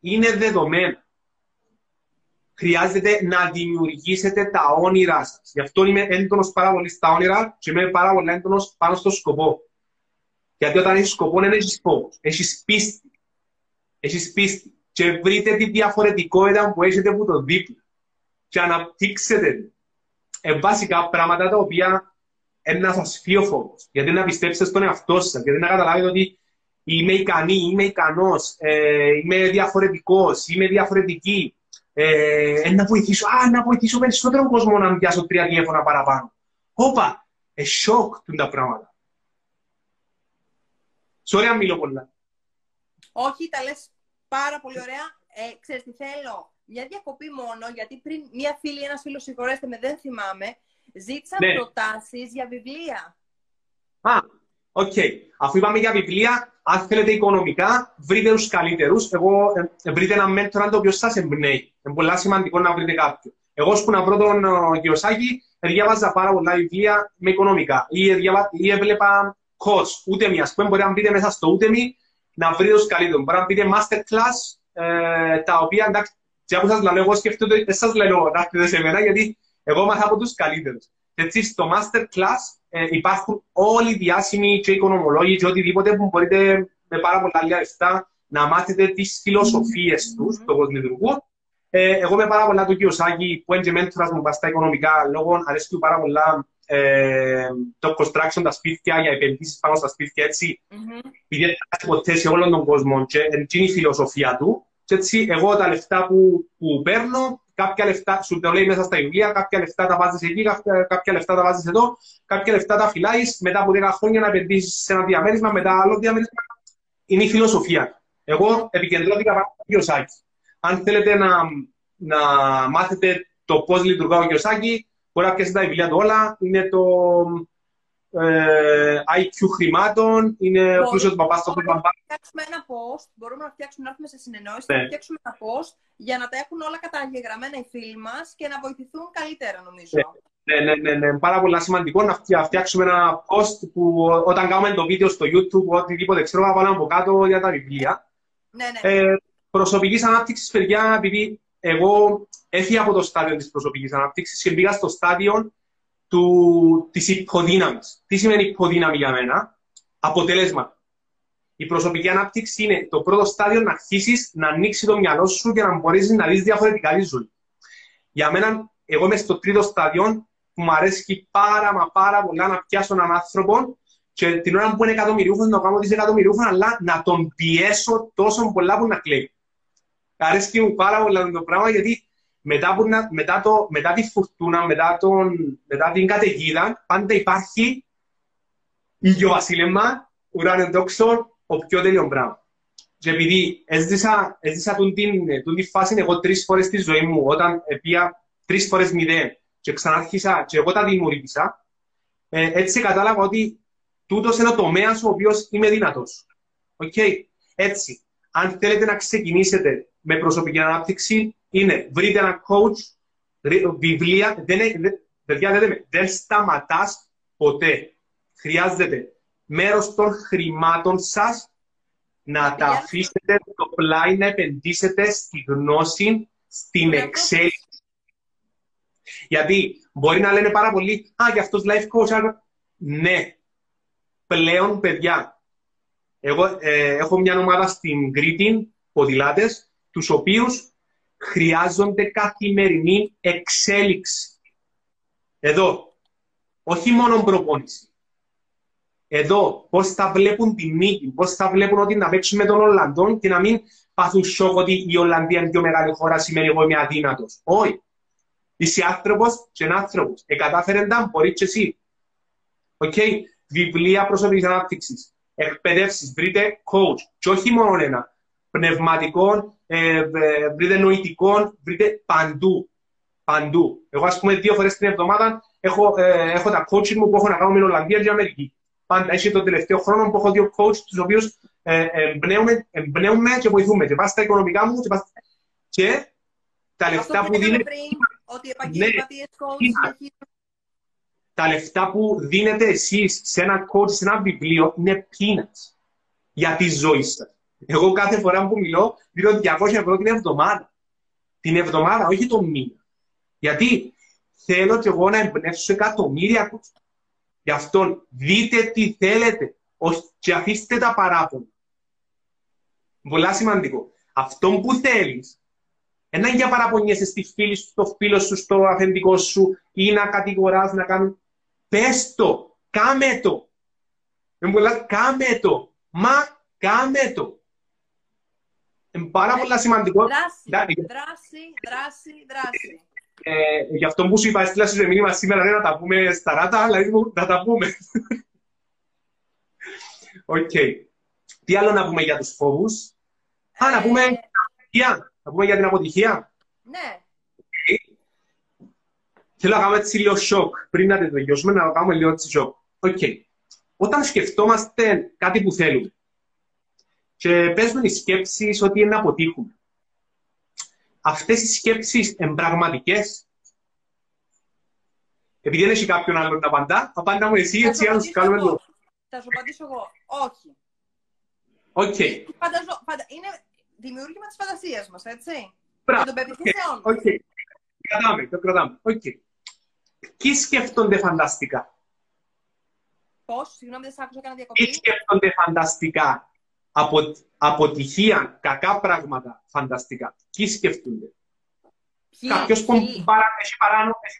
Είναι δεδομένα. Χρειάζεται να δημιουργήσετε τα όνειρά σας. Γι' αυτό είμαι έντονος πάρα πολύ στα όνειρα και είμαι πάρα πολύ έντονος πάνω στο σκοπό. Γιατί όταν έχεις σκοπό, δεν έχεις φόβος. Έχεις πίστη. Έχεις πίστη. Και βρείτε τη διαφορετικότητα που έχετε από το δίπλα. Και αναπτύξετε την. Βασικά πράγματα τα οποία είναι να σας φύγει ο φόβος. Γιατί να πιστέψετε στον εαυτό σας. Γιατί να καταλάβετε ότι είμαι ικανή, είμαι ικανός, είμαι διαφορετικός, είμαι διαφορετική. Να βοηθήσω, να βοηθήσω περισσότερο κόσμο να πιάσω 3 τηλέφωνα παραπάνω. Όπα, σοκ τα πράγματα. Sorry αν μιλώ πολλά. Όχι, τα λες πάρα πολύ ωραία. Ξέρεις τι θέλω, μια διακοπή μόνο, γιατί πριν μια φίλη, ένας φίλος, συγχωρέστε με, δεν θυμάμαι, ζήτησαν προτάσεις για βιβλία. Οκ. Αφού είπαμε για βιβλία, αν θέλετε οικονομικά, βρείτε τους καλύτερους. Εγώ βρείτε έναν μέντορα το οποίο σας εμπνέει. Είναι πολύ σημαντικό να βρείτε κάποιον. Εγώ, σπου να βρω τον Γεωργιο Σάκη, διάβαζα πάρα πολλά βιβλία με οικονομικά. Ή έβλεπα coach, ούτε μια. Μπορεί να μπείτε μέσα στο Udemy να βρείτε τους καλύτερους. Μπορεί να μπείτε masterclass, τα οποία εντάξει, και όπως σας λέω, εγώ σκέφτομαι, δεν σας λέω να έρθετε σε μένα, γιατί εγώ μάθα από τους καλύτερους. Έτσι, στο masterclass υπάρχουν όλοι οι διάσημοι και οικονομολόγοι και οτιδήποτε που μπορείτε με πάρα πολλά λεφτά να μάθετε τις φιλοσοφίες τους, το πώς λειτουργούν. Εγώ με πάρα πολλά του Κιωσάκη, που είναι και μέντορας μου στα οικονομικά, λόγω αρέσκει πάρα πολλά το construction, τα σπίτια, για επενδύσεις πάνω στα σπίτια, έτσι. Ιδιαίτερα ποτέ σε όλον τον κόσμο και είναι η φιλοσοφία του. Και έτσι, εγώ τα λεφτά που παίρνω, κάποια λεφτά σου το λέει μέσα στα βιβλία, κάποια λεφτά τα βάζεις εκεί, κάποια λεφτά τα βάζεις εδώ, κάποια λεφτά τα φυλάεις, μετά από 10 χρόνια να επενδύσεις σε ένα διαμέρισμα, μετά άλλο διαμέρισμα. Είναι η φιλοσοφία. Εγώ επικεντρώθηκα πάνω στο Κιωσάκη. Αν θέλετε να μάθετε το πώς λειτουργά ο Κιωσάκη, μπορεί να πιάσετε τα βιβλία του όλα. Είναι το IQ χρημάτων, είναι ο πλούσιος μπαμπάς στο χρήμα. Μπορούμε να φτιάξουμε ένα post, μπορούμε να φτιάξουμε, να έρθουμε σε συνεννόηση, να φτιάξουμε ένα post για να τα έχουν όλα καταγεγραμμένα οι φίλοι μας και να βοηθηθούν καλύτερα, νομίζω. Ναι. Πάρα πολύ σημαντικό να φτιάξουμε ένα post που όταν κάνουμε το βίντεο στο YouTube, οτιδήποτε ξέρω, να βάλουμε από κάτω για τα βιβλία. Προσωπικής ανάπτυξης, παιδιά, επειδή εγώ έφυγα από το στάδιο της προσωπικής ανάπτυξης και πήγα στο στάδιο της υποδύναμης. Τι σημαίνει υποδύναμη για μένα? Αποτέλεσμα. Η προσωπική ανάπτυξη είναι το πρώτο στάδιο να αρχίσεις να ανοίξει το μυαλό σου και να μπορείς να δεις διαφορετικά τη ζωή. Για μένα, εγώ είμαι στο τρίτο στάδιο που μου αρέσει πάρα πολλά να πιάσω έναν άνθρωπο και την ώρα που είναι εκατομμυριούχος να κάνω δισεκατομμυριούχο, αλλά να τον πιέσω τόσο πολλά που να κλαίει. Αρέσκει μου πάρα πολλά το πράγμα, γιατί μετά τη φουρτούνα, μετά την καταιγίδα, πάντα υπάρχει ηλιοβασίλευμα, ουράνιο δόξο, ο πιο τέλειο πράγμα. Και επειδή έζησα την φάση εγώ 3 φορές στη ζωή μου, όταν πήγα 3 φορές 0 και ξανάρχισα και εγώ τα δημιουργήσα, έτσι κατάλαβα ότι τούτος είναι ο τομέας ο οποίος είμαι δυνατός. Έτσι. Αν θέλετε να ξεκινήσετε με προσωπική ανάπτυξη, είναι βρείτε ένα coach, βιβλία, δεν σταματάς ποτέ. Χρειάζεται μέρος των χρημάτων σας να τα αφήσετε στο πλάι, να επενδύσετε στη γνώση, στην εξέλιξη. Γιατί μπορεί να λένε πάρα πολλοί, και αυτός life coach, ναι, πλέον παιδιά. Εγώ έχω μια ομάδα στην Κρήτη, ποδηλάτες, τους οποίους χρειάζονται καθημερινή εξέλιξη. Εδώ, όχι μόνο προπόνηση. Εδώ, πώς θα βλέπουν τη νίκη, πώς θα βλέπουν ότι να παίξουν με τον Ολλανδόν και να μην πάθουν σοκ ότι η Ολλανδία είναι πιο μεγάλη χώρα, σημαίνει εγώ είμαι αδύνατος. Όχι. Είσαι άνθρωπος και είναι άνθρωπος. Εκατάφερε να μπορεί και εσύ. Βιβλία προσωπικής ανάπτυξης. Εκπαιδεύσεις, βρείτε coach. Και όχι μόνο ένα. Πνευματικών, βρείτε νοητικών, βρείτε παντού. Εγώ, ας πούμε, 2 φορές την εβδομάδα έχω τα coaching μου που έχω να κάνω με την Ολλανδία και Αμερική. Πάντα έχει τον τελευταίο χρόνο που έχω 2 coach, τους οποίους εμπνέουμε και βοηθούμε. Και πας στα οικονομικά μου και τα λεφτά που δίνετε. Τα λεφτά που δίνετε εσείς σε ένα coach, σε ένα βιβλίο, είναι peanuts για τη ζωή σας. Εγώ κάθε φορά που μιλώ, δίνω 200 ευρώ την εβδομάδα. Την εβδομάδα, όχι το μήνα. Γιατί θέλω και εγώ να εμπνεύσω εκατομμύρια coach. Γι' αυτό δείτε τι θέλετε και αφήστε τα παράπονα. Πολλά σημαντικό. Αυτό που θέλεις, ένα για παραπονιέσαι στη φίλη σου, στο φίλο σου, στο αφεντικό σου ή να κατηγοράς, να κάνουν. Πες το, κάμε το. Κάμε το. Μα Κάνε το. Είναι πάρα πολύ σημαντικό. Δράση. Γι' αυτό που σου είπα, έστειλα σου μήνυμα σήμερα, να τα πούμε στα ράτα, αλλά να τα πούμε. Οκ. Τι άλλο να πούμε για τους φόβους? Να πούμε αποτυχία. Να πούμε για την αποτυχία. Ναι. Θέλω να κάνουμε έτσι λίγο σοκ, πριν να τελειώσουμε, να κάνουμε λίγο έτσι σοκ. Οκ. Όταν σκεφτόμαστε κάτι που θέλουμε και παίζουν οι σκέψεις ότι είναι να αποτύχουμε, αυτές οι σκέψεις εμπραγματικές? Επειδή δεν έχει κάποιον άλλον να απαντά, απάντα μου εσύ, έτσι να σου κάνουμε το... Θα σου απαντήσω εγώ. Όχι. Οκ. Είναι δημιούργημα της φαντασίας μας, έτσι. Μπράβο. Και τον okay. Το κρατάμε. Okay. Ποιοι σκέφτονται φανταστικά? Πώς, συγγνώμη, δεν σ' άκουσα κανένα διακοπή. Ποιοι σκέφτονται φανταστικά? Αποτυχία, κακά πράγματα, φανταστικά. Ποιοι σκέφτονται? Κάποιος που έχει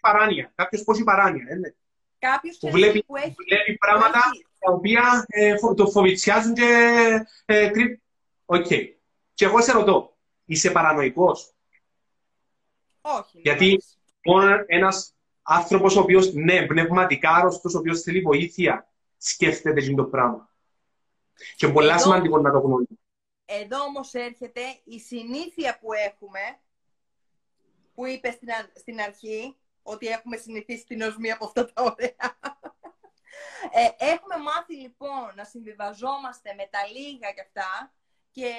παράνοια. Κάποιος που έχει παράνοια, έτσι. Κάποιος που βλέπει πράγματα τα οποία το φοβητσιάζουν και κρύπτουν. Οκ. Και εγώ σε ρωτώ, είσαι παρανοϊκός? Όχι. Γιατί μόνο ένας άνθρωπος ο οποίος, ναι, πνευματικά άρρωστος, ο οποίος θέλει βοήθεια, σκέφτεται και το πράγμα. Και πολλά σημαντικό να το γνωρίζουμε. Εδώ όμως έρχεται η συνήθεια που έχουμε, που είπε στην αρχή, ότι έχουμε συνηθίσει την οσμία από αυτά τα ωραία. Έχουμε μάθει λοιπόν να συμβιβαζόμαστε με τα λίγα και αυτά, και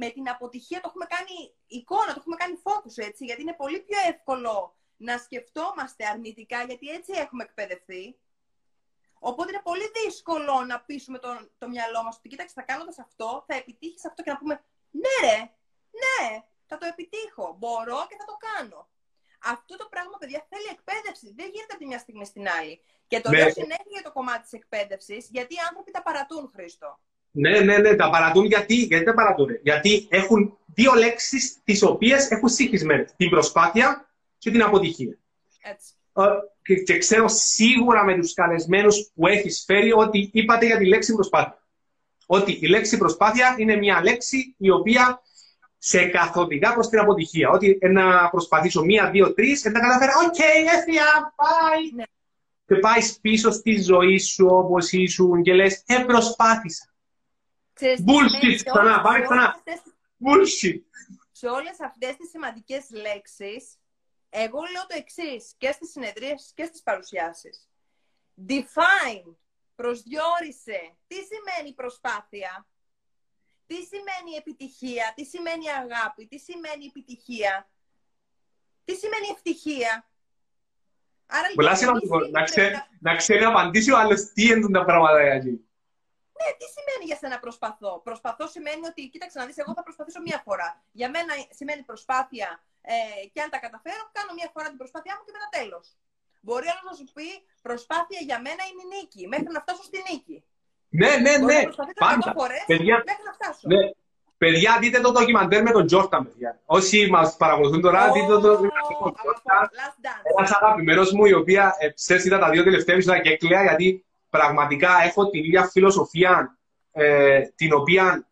με την αποτυχία το έχουμε κάνει εικόνα, το έχουμε κάνει focus, έτσι, γιατί είναι πολύ πιο εύκολο να σκεφτόμαστε αρνητικά, γιατί έτσι έχουμε εκπαιδευτεί. Οπότε είναι πολύ δύσκολο να πείσουμε το μυαλό μας ότι κοίταξε, θα κάνοντας αυτό, θα επιτύχεις αυτό, και να πούμε ναι ρε, ναι, θα το επιτύχω, μπορώ και θα το κάνω. Αυτό το πράγμα, παιδιά, θέλει εκπαίδευση. Δεν γίνεται από τη μια στιγμή στην άλλη. Και το λέω συνέχεια για το κομμάτι της εκπαίδευσης, γιατί οι άνθρωποι τα παρατούν, Χρήστο. Ναι, τα παρατούν γιατί τα παρατούν? Γιατί έχουν δύο λέξεις τις οποίες έχουν συγχυσμένες. Την προσπάθεια και την αποτυχία. Έτσι. Και ξέρω σίγουρα με τους καλεσμένους που έχεις φέρει ότι είπατε για τη λέξη προσπάθεια. Ότι η λέξη προσπάθεια είναι μια λέξη η οποία σε καθοδηγά προς την αποτυχία. Ότι να προσπαθήσω μία, δύο, τρεις, να τα καταφέρω. Οκ, έφυγα, πάει. Και πάει πίσω στη ζωή σου όπως ήσουν και λες, προσπάθησα. Bullshit, ξανά, πάρε ξανά. Bullshit. Σε όλες αυτές τις σημαντικές λέξεις, εγώ λέω το εξής και στις συνεδρίες και στις παρουσιάσεις. Define, προσδιορίσε. Τι σημαίνει προσπάθεια? Τι σημαίνει επιτυχία? Τι σημαίνει αγάπη? Τι σημαίνει επιτυχία? Τι σημαίνει ευτυχία? Άρα, να ξέρει να απαντήσει ο άλλος τι είναι τα πράγματα. Ναι, τι σημαίνει για σένα προσπαθώ? Προσπαθώ σημαίνει ότι, κοίταξε να δεις, εγώ θα προσπαθήσω μία φορά. Για μένα σημαίνει προσπάθεια, και αν τα καταφέρω, κάνω μία φορά την προσπάθειά μου και μετά τέλος. Μπορεί άλλος να σου πει, προσπάθεια για μένα είναι η νίκη, μέχρι να φτάσω στη νίκη. Ναι. Πάντα. Παιδιά, ναι. Παιδιά, δείτε το ντοκιμαντέρ με τον Τζόρτα, παιδιά. Όσοι μας παρακολουθούν τώρα, δείτε το ντοκιμαντέρ με τον Τζόρτα. Ένας αγαπημένος μου, η οποία είδα τα δύο τελευταία και έκλαια, γιατί πραγματικά έχω την ίδια φιλοσοφία την οποία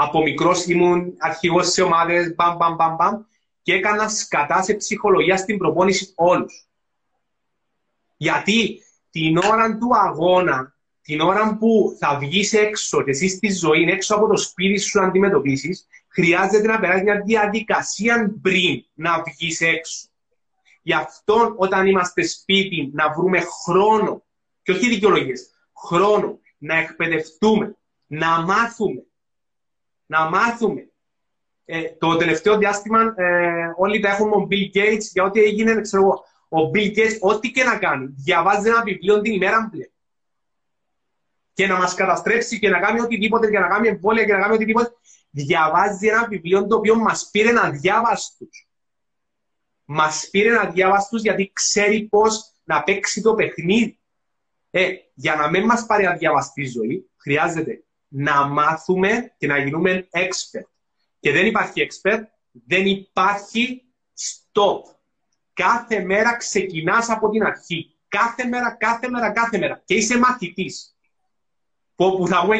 από μικρός ήμουν αρχηγός σε ομάδες, μπαμ, και έκανα σκατά σε ψυχολογία στην προπόνηση όλους. Γιατί την ώρα του αγώνα, την ώρα που θα βγεις έξω και εσύ στη ζωή, έξω από το σπίτι σου να αντιμετωπίσεις, χρειάζεται να περάσεις μια διαδικασία πριν να βγεις έξω. Γι' αυτό όταν είμαστε σπίτι να βρούμε χρόνο, και όχι δικαιολογίες, χρόνο να εκπαιδευτούμε, να μάθουμε. Το τελευταίο διάστημα όλοι τα έχουμε ο Bill Gates, για ό,τι έγινε, ξέρω εγώ, ο Bill Gates ό,τι και να κάνει, διαβάζει ένα βιβλίο την ημέρα μπλε. Και να μας καταστρέψει και να κάνει οτιδήποτε, και να κάνει εμβόλια και να κάνει οτιδήποτε. Διαβάζει ένα βιβλίο το οποίο μας πήρε να διάβαστους. Μας πήρε να διάβαστους γιατί ξέρει πώς να παίξει το παιχνίδι. Για να μην μας πάρει αδιαβαστή ζωή, χρειάζεται να μάθουμε και να γίνουμε expert. Και δεν υπάρχει expert, δεν υπάρχει stop. Κάθε μέρα ξεκινάς από την αρχή. Κάθε μέρα. Και είσαι μαθητής. Που θα πούμε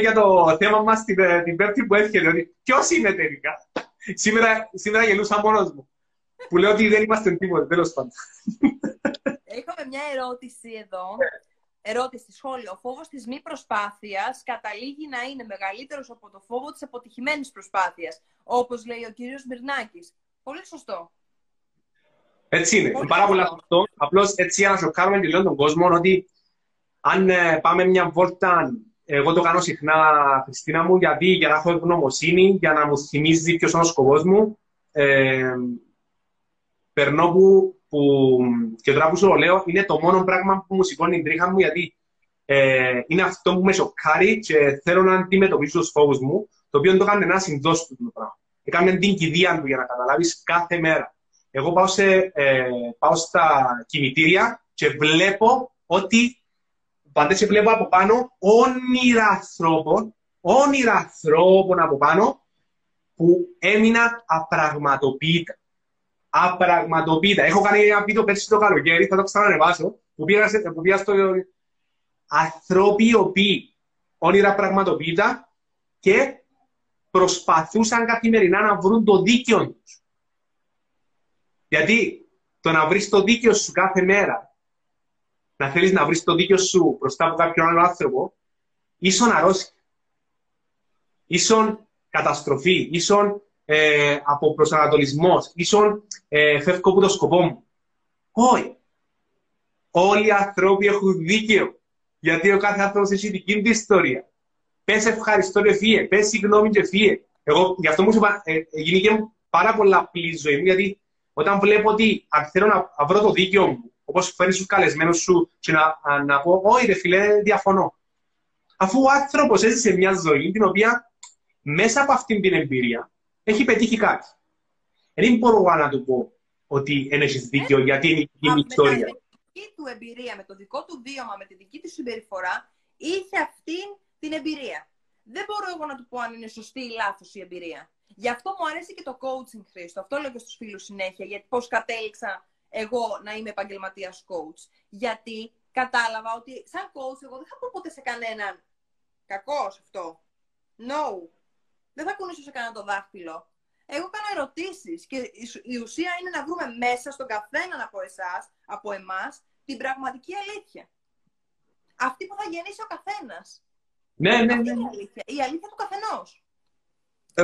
για το θέμα μας την Πέμπτη που έρχεται, ότι ποιος είναι τελικά. Σήμερα γελούσα μόνος μου. Που λέω ότι δεν είμαστε τίποτα, τέλος πάντων. Έχουμε μια ερώτηση εδώ. Ερώτηση, σχόλιο. Ο φόβος της μη προσπάθειας καταλήγει να είναι μεγαλύτερος από το φόβο της αποτυχημένης προσπάθειας. Όπως λέει ο κύριος Μυρνάκης. Πολύ σωστό. Έτσι είναι. Πολύ πάρα πολύ σωστό. Απλώς έτσι για να σοκάρουμε και λέω τον κόσμο ότι αν πάμε μια βόλτα, εγώ το κάνω συχνά, Χριστίνα μου, γιατί για να έχω ευγνωμοσύνη, για να μου θυμίζει ποιος είναι ο σκοπός μου, περνώ που και τώρα που σου το λέω, είναι το μόνο πράγμα που μου σηκώνει την τρίχα μου, γιατί είναι αυτό που με σοκάρει και θέλω να αντιμετωπίσω τους φόβους μου, το οποίο το έκανε ένα συνδόστο του πράγμα. Έκανε την κηδεία του για να καταλάβεις κάθε μέρα. Εγώ πάω στα κινητήρια και βλέπω ότι πάντα σε βλέπω από πάνω όνειρα ανθρώπων από πάνω που έμειναν απραγματοποιητά. Έχω κάνει ένα βίντεο πέρσι το καλοκαίρι, θα το ξανανεβάσω, που πήγα στο ανθρώποι οι οποίοι όνειρα πραγματοποιητά και προσπαθούσαν καθημερινά να βρουν το δίκαιο τους. Γιατί το να βρεις το δίκαιο σου κάθε μέρα, να θέλεις να βρεις το δίκιο σου μπροστά από κάποιον άλλο άνθρωπο, ίσον αρρώστια, ίσον καταστροφή, ίσον αποπροσανατολισμός, ίσον φεύγω από το σκοπό μου. Όχι. Όλοι οι άνθρωποι έχουν δίκαιο. Γιατί ο κάθε άνθρωπος έχει δική του ιστορία. Πες ευχαριστώ και φύγε, πες συγγνώμη και φύγε. Εγώ γι' αυτό μου είπα, γίνηκε πάρα πολλά απλή η ζωή μου, γιατί όταν βλέπω ότι θέλω να βρω το δίκαιο μου, όπως φέρνεις τους καλεσμένους σου και να πω «Όχι ρε φίλε, διαφωνώ». Αφού ο άνθρωπος έζησε μια ζωή την οποία μέσα από αυτήν την εμπειρία έχει πετύχει κάτι. Δεν μπορώ να του πω ότι δεν έχεις δίκιο γιατί είναι η κοινή ιστορία. Με τη δική του εμπειρία, με το δικό του βίωμα, με τη δική του συμπεριφορά, είχε αυτήν την εμπειρία. Δεν μπορώ εγώ να του πω αν είναι σωστή ή λάθος η εμπειρία. Γι' αυτό μου αρέσει και το coaching, Χρήστο. Αυτό λέω και στους φίλους συνέχεια, γιατί πώς κατέληξα εγώ να είμαι επαγγελματίας coach. Γιατί κατάλαβα ότι σαν coach εγώ δεν θα πω ποτέ σε κανέναν κακός αυτό. No. Δεν θα κουνήσω σε κανένα το δάχτυλο. Εγώ κάνω ερωτήσεις και η ουσία είναι να βρούμε μέσα στον καθέναν από εσάς, από εμάς, την πραγματική αλήθεια. Αυτή που θα γεννήσει ο καθένας. Ναι. Η αλήθεια του καθενός.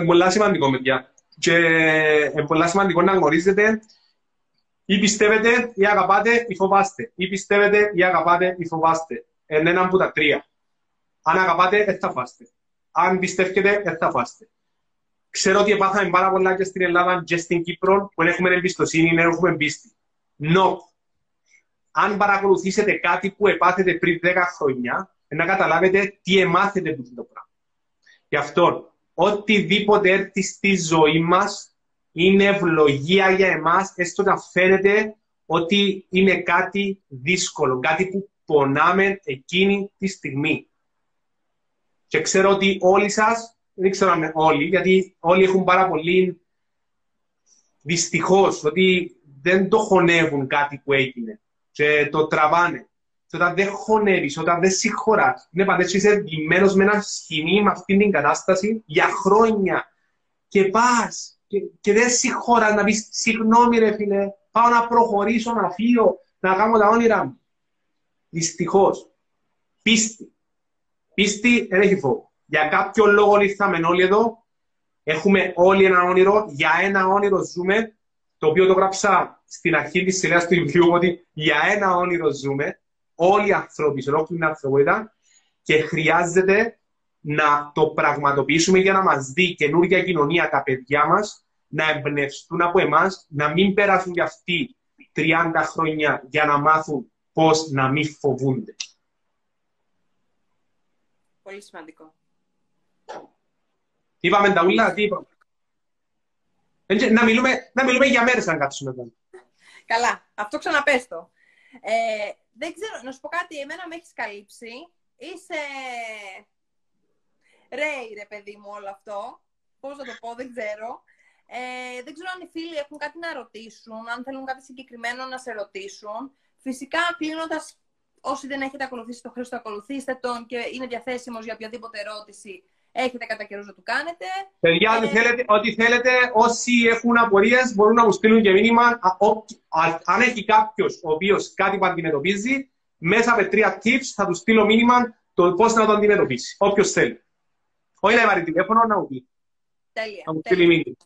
Πολλά σημαντικό, παιδιά. Και πολλά σημαντικό να γνωρίζετε ή πιστεύετε ή αγαπάτε ή φοβάστε. Ή πιστεύετε ή αγαπάτε ή φοβάστε. Εν έναν από τα τρία. Αν αγαπάτε, δεν θα φάστε. Αν πιστεύετε, δεν θα φάστε. Ξέρω ότι επάθαμε πάρα πολλά και στην Ελλάδα και στην Κύπρο που έχουμε εμπιστοσύνη, δεν έχουμε πίστη. No. Αν παρακολουθήσετε κάτι που επάθετε πριν 10 χρόνια, να καταλάβετε τι εμάθετε από το πράγμα. Γι' αυτό, οτιδήποτε έρθει στη ζωή μας, είναι ευλογία για εμάς, έστω να φαίνεται ότι είναι κάτι δύσκολο, κάτι που πονάμε εκείνη τη στιγμή. Και ξέρω ότι όλοι σας, δεν ξέρω αν όλοι, γιατί όλοι έχουν πάρα πολύ δυστυχώς, ότι δεν το χωνεύουν κάτι που έγινε και το τραβάνε. Και όταν δεν χωνεύεις, όταν δεν συγχωράς, είναι πάντα είσαι εντυμένος με ένα σχοινί με αυτήν την κατάσταση για χρόνια και πας. Και δεν συγχωράς να πεις συγγνώμη ρε φίλε, πάω να προχωρήσω, να φύγω, να κάνω τα όνειρά μου. Δυστυχώς. Πίστη. Πίστη δεν έχει φόβο. Για κάποιο λόγο ήρθαμε όλοι εδώ, έχουμε όλοι ένα όνειρο, για ένα όνειρο ζούμε, το οποίο το γράψα στην αρχή της σειράς του βιβλίου, ότι για ένα όνειρο ζούμε, όλοι οι άνθρωποι, σε ολόκληρη την ανθρωπότητα, και χρειάζεται να το πραγματοποιήσουμε για να μας δει καινούργια κοινωνία τα παιδιά μας, να εμπνευστούν από εμάς, να μην περάσουν κι αυτοί 30 χρόνια για να μάθουν πώς να μην φοβούνται. Πολύ σημαντικό. Είπαμε τα ούλα, τι είπαμε. Να μιλούμε για μέρες αν κάτσουμε εδώ. Καλά, αυτό ξαναπες το. Δεν ξέρω, να σου πω κάτι, εμένα με έχεις καλύψει. Είσαι... ρε παιδί μου όλο αυτό, πώς θα το πω, δεν ξέρω. Δεν ξέρω αν οι φίλοι έχουν κάτι να ρωτήσουν, αν θέλουν κάτι συγκεκριμένο να σε ρωτήσουν. Φυσικά κλείνοντας Όσοι δεν έχετε ακολουθήσει τον Χρήστο, ακολουθήστε τον και είναι διαθέσιμος για οποιαδήποτε ερώτηση έχετε κατά καιρούς να του κάνετε. Παιδιά, ό,τι θέλετε, όσοι έχουν απορίες μπορούν να μου στείλουν και μήνυμα. Αν έχει κάποιος ο οποίος κάτι που αντιμετωπίζει, μέσα από 3 tips θα του στείλω μήνυμα το πώς να το αντιμετωπίσει. Όποιος θέλει. Όχι να βάρει τηλέφωνο, να μου πει. Τέλεια. Να μου στείλει μήνυμα.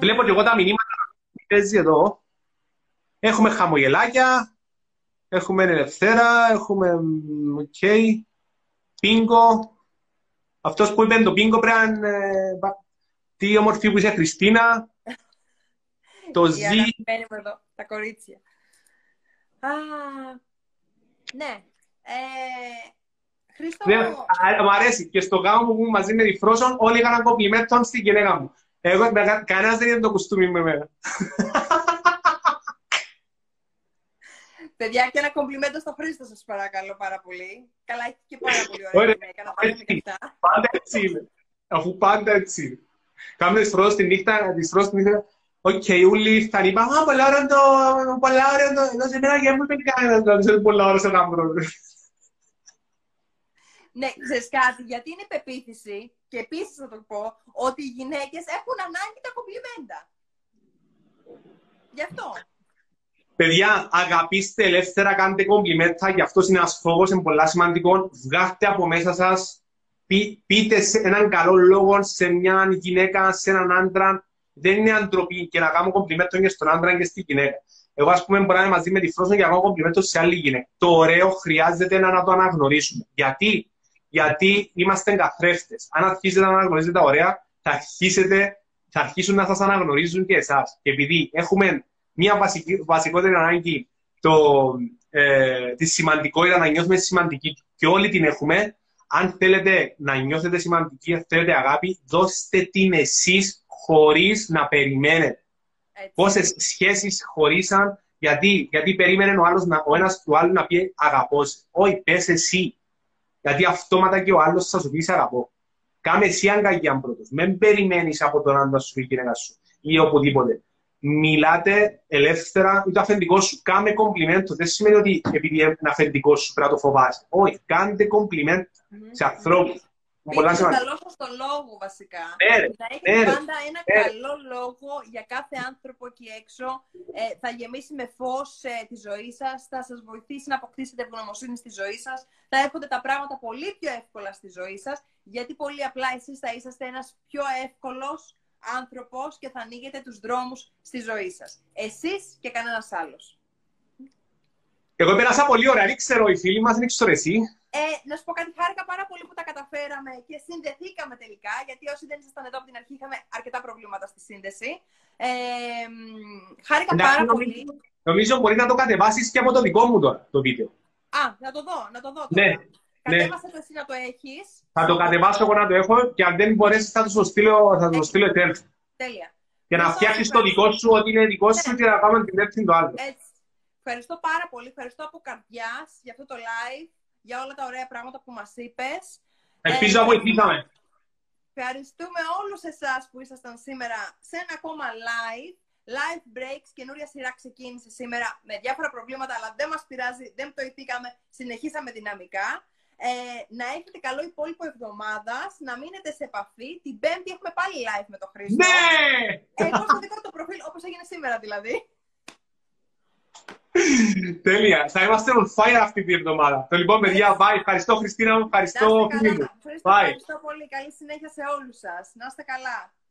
Βλέπω και εγώ τα μηνύματα που παίζει εδώ. Έχουμε χαμογελάκια, έχουμε ελευθέρα, έχουμε πίνκο. Αυτός που είπε το πίνκο πρέπει να τι όμορφη που είσαι, Χριστίνα. Το ζει. Περιμένουμε εδώ, τα κορίτσια. Α, ναι. Χρήστο... Μ' αρέσει. Και στο γάμο μου μαζί με τη Φρόσον όλοι έκαναν κομπλιμέντων στην γυναίκα μου. Εγώ, κανένας δεν είδε το κουστούμι με εμένα. Παιδιά, και ένα κομπλιμέντο στο Χρήστο, σας παρακαλώ πάρα πολύ. Καλά, έχει και πάρα πολύ ωραία γυναίκα, να πάρουμε και αυτά. Πάντα έτσι είναι. Αφού πάντα έτσι είναι. Κάμε τη Φρόσον τη νύχτα, οκ, όλοι ήρθαν, είπα, πολλά ώρα το... Εδώ σήμερα και έπρεπε κανένας, να ξέρω πολλά ώρα σε έναν πρόβλημα. Ναι, ξέρεις κάτι, γιατί είναι πεποίθηση, και επίσης θα το πω, ότι οι γυναίκες έχουν ανάγκη τα κομπλιμέντα. Γι' αυτό. Παιδιά, αγαπήστε ελεύθερα, κάντε κομπλιμέντα, γι' αυτό είναι ένας φόβος, είναι πολλά σημαντικό. Βγάστε από μέσα σας, πείτε σε έναν καλό λόγο σε μια γυναίκα, σε έναν άντρα. Δεν είναι αντροπή και να κάνω κομπλιμέντα και στον άντρα και στη γυναίκα. Εγώ, ας πούμε, μπορώ να είμαι μαζί με τη Φρόστα και να κάνω κομπλιμέντα σε άλλη γυναίκα. Το ωραίο χρειάζεται να το αναγνωρίσουμε. Γιατί? Γιατί είμαστε καθρέφτες. Αν αρχίσετε να αναγνωρίζετε τα ωραία, θα αρχίσουν να σας αναγνωρίζουν και εσάς. Και επειδή έχουμε μια βασικότερη ανάγκη τη σημαντικότητα, να νιώθουμε σημαντική, και όλοι την έχουμε, αν θέλετε να νιώθετε σημαντική, αν θέλετε αγάπη, δώστε την εσείς χωρίς να περιμένετε. Πόσες σχέσεις χωρίσαν, γιατί περίμενε ο ένας του άλλου να πει αγαπώ. Όχι, πες εσύ. Γιατί αυτόματα και ο άλλος θα σου πει αγαπώ. Κάμε εσύ αγκαλιά πρώτος. Μην περιμένεις από τον άντρα σου ή γυναίκα σου ή οπουδήποτε. Μιλάτε ελεύθερα με το αφεντικό σου. Κάμε κομπλιμέντο. Δεν σημαίνει ότι επειδή είναι αφεντικό σου πρέπει να το φοβάσαι. Όχι, κάντε κομπλιμέντο σε ανθρώπους. Πείτε το καλό σας το λόγο βασικά. Να έχετε πάντα ένα καλό λόγο για κάθε άνθρωπο εκεί έξω. Θα γεμίσει με φως τη ζωή σας. Θα σας βοηθήσει να αποκτήσετε ευγνωμοσύνη στη ζωή σας. Θα έρχονται τα πράγματα πολύ πιο εύκολα στη ζωή σας. Γιατί πολύ απλά εσείς θα είσαστε ένας πιο εύκολος άνθρωπος και θα ανοίγετε τους δρόμους στη ζωή σας. Εσείς και κανένας άλλος. Εγώ πέρασα πολύ ωραία. Δεν ξέρω, οι φίλοι μας, δεν ξέρω εσύ. Να σου πω κάτι, χάρηκα πάρα πολύ που τα καταφέραμε και συνδεθήκαμε τελικά, γιατί όσοι δεν ήσασταν εδώ από την αρχή είχαμε αρκετά προβλήματα στη σύνδεση. Χάρηκα πάρα πολύ. Νομίζω μπορεί να το κατεβάσεις και από το δικό μου τώρα, το βίντεο. Α, να το δω, να το δω τώρα. Ναι, κατέβασε το εσύ να το έχεις. Θα το κατεβάσω εγώ να το έχω και αν δεν μπορέσεις θα το στείλω τέλος. Τέλεια. Και να φτιάξεις το δικό σου, ότι είναι δικό σου και να πάμε την έψη το άλλο. Έτσι. Ευχαριστώ πάρα πολύ, ευχαριστώ από καρδιάς για αυτό το live, για όλα τα ωραία πράγματα που μας είπες. Ελπίζω να βοηθήσαμε. Ευχαριστούμε όλους εσάς που ήσασταν σήμερα σε ένα ακόμα live. Live breaks, καινούρια σειρά ξεκίνησε σήμερα με διάφορα προβλήματα, αλλά δεν μας πειράζει, δεν πτωηθήκαμε, συνεχίσαμε δυναμικά. Να έχετε καλό υπόλοιπο εβδομάδας, να μείνετε σε επαφή. Την Πέμπτη έχουμε πάλι live με τον Χρήστο. Ναι! Εγώ στο δικό το προφίλ, όπως έγινε σήμερα δηλαδή. Τέλεια. Θα είμαστε on fire αυτή τη εβδομάδα. Το λοιπόν, παιδιά, bye. Ευχαριστώ, Χριστίνα μου. Ευχαριστώ, φίλοι μου. Ευχαριστώ πολύ. Καλή συνέχεια σε όλους σας. Να είστε καλά.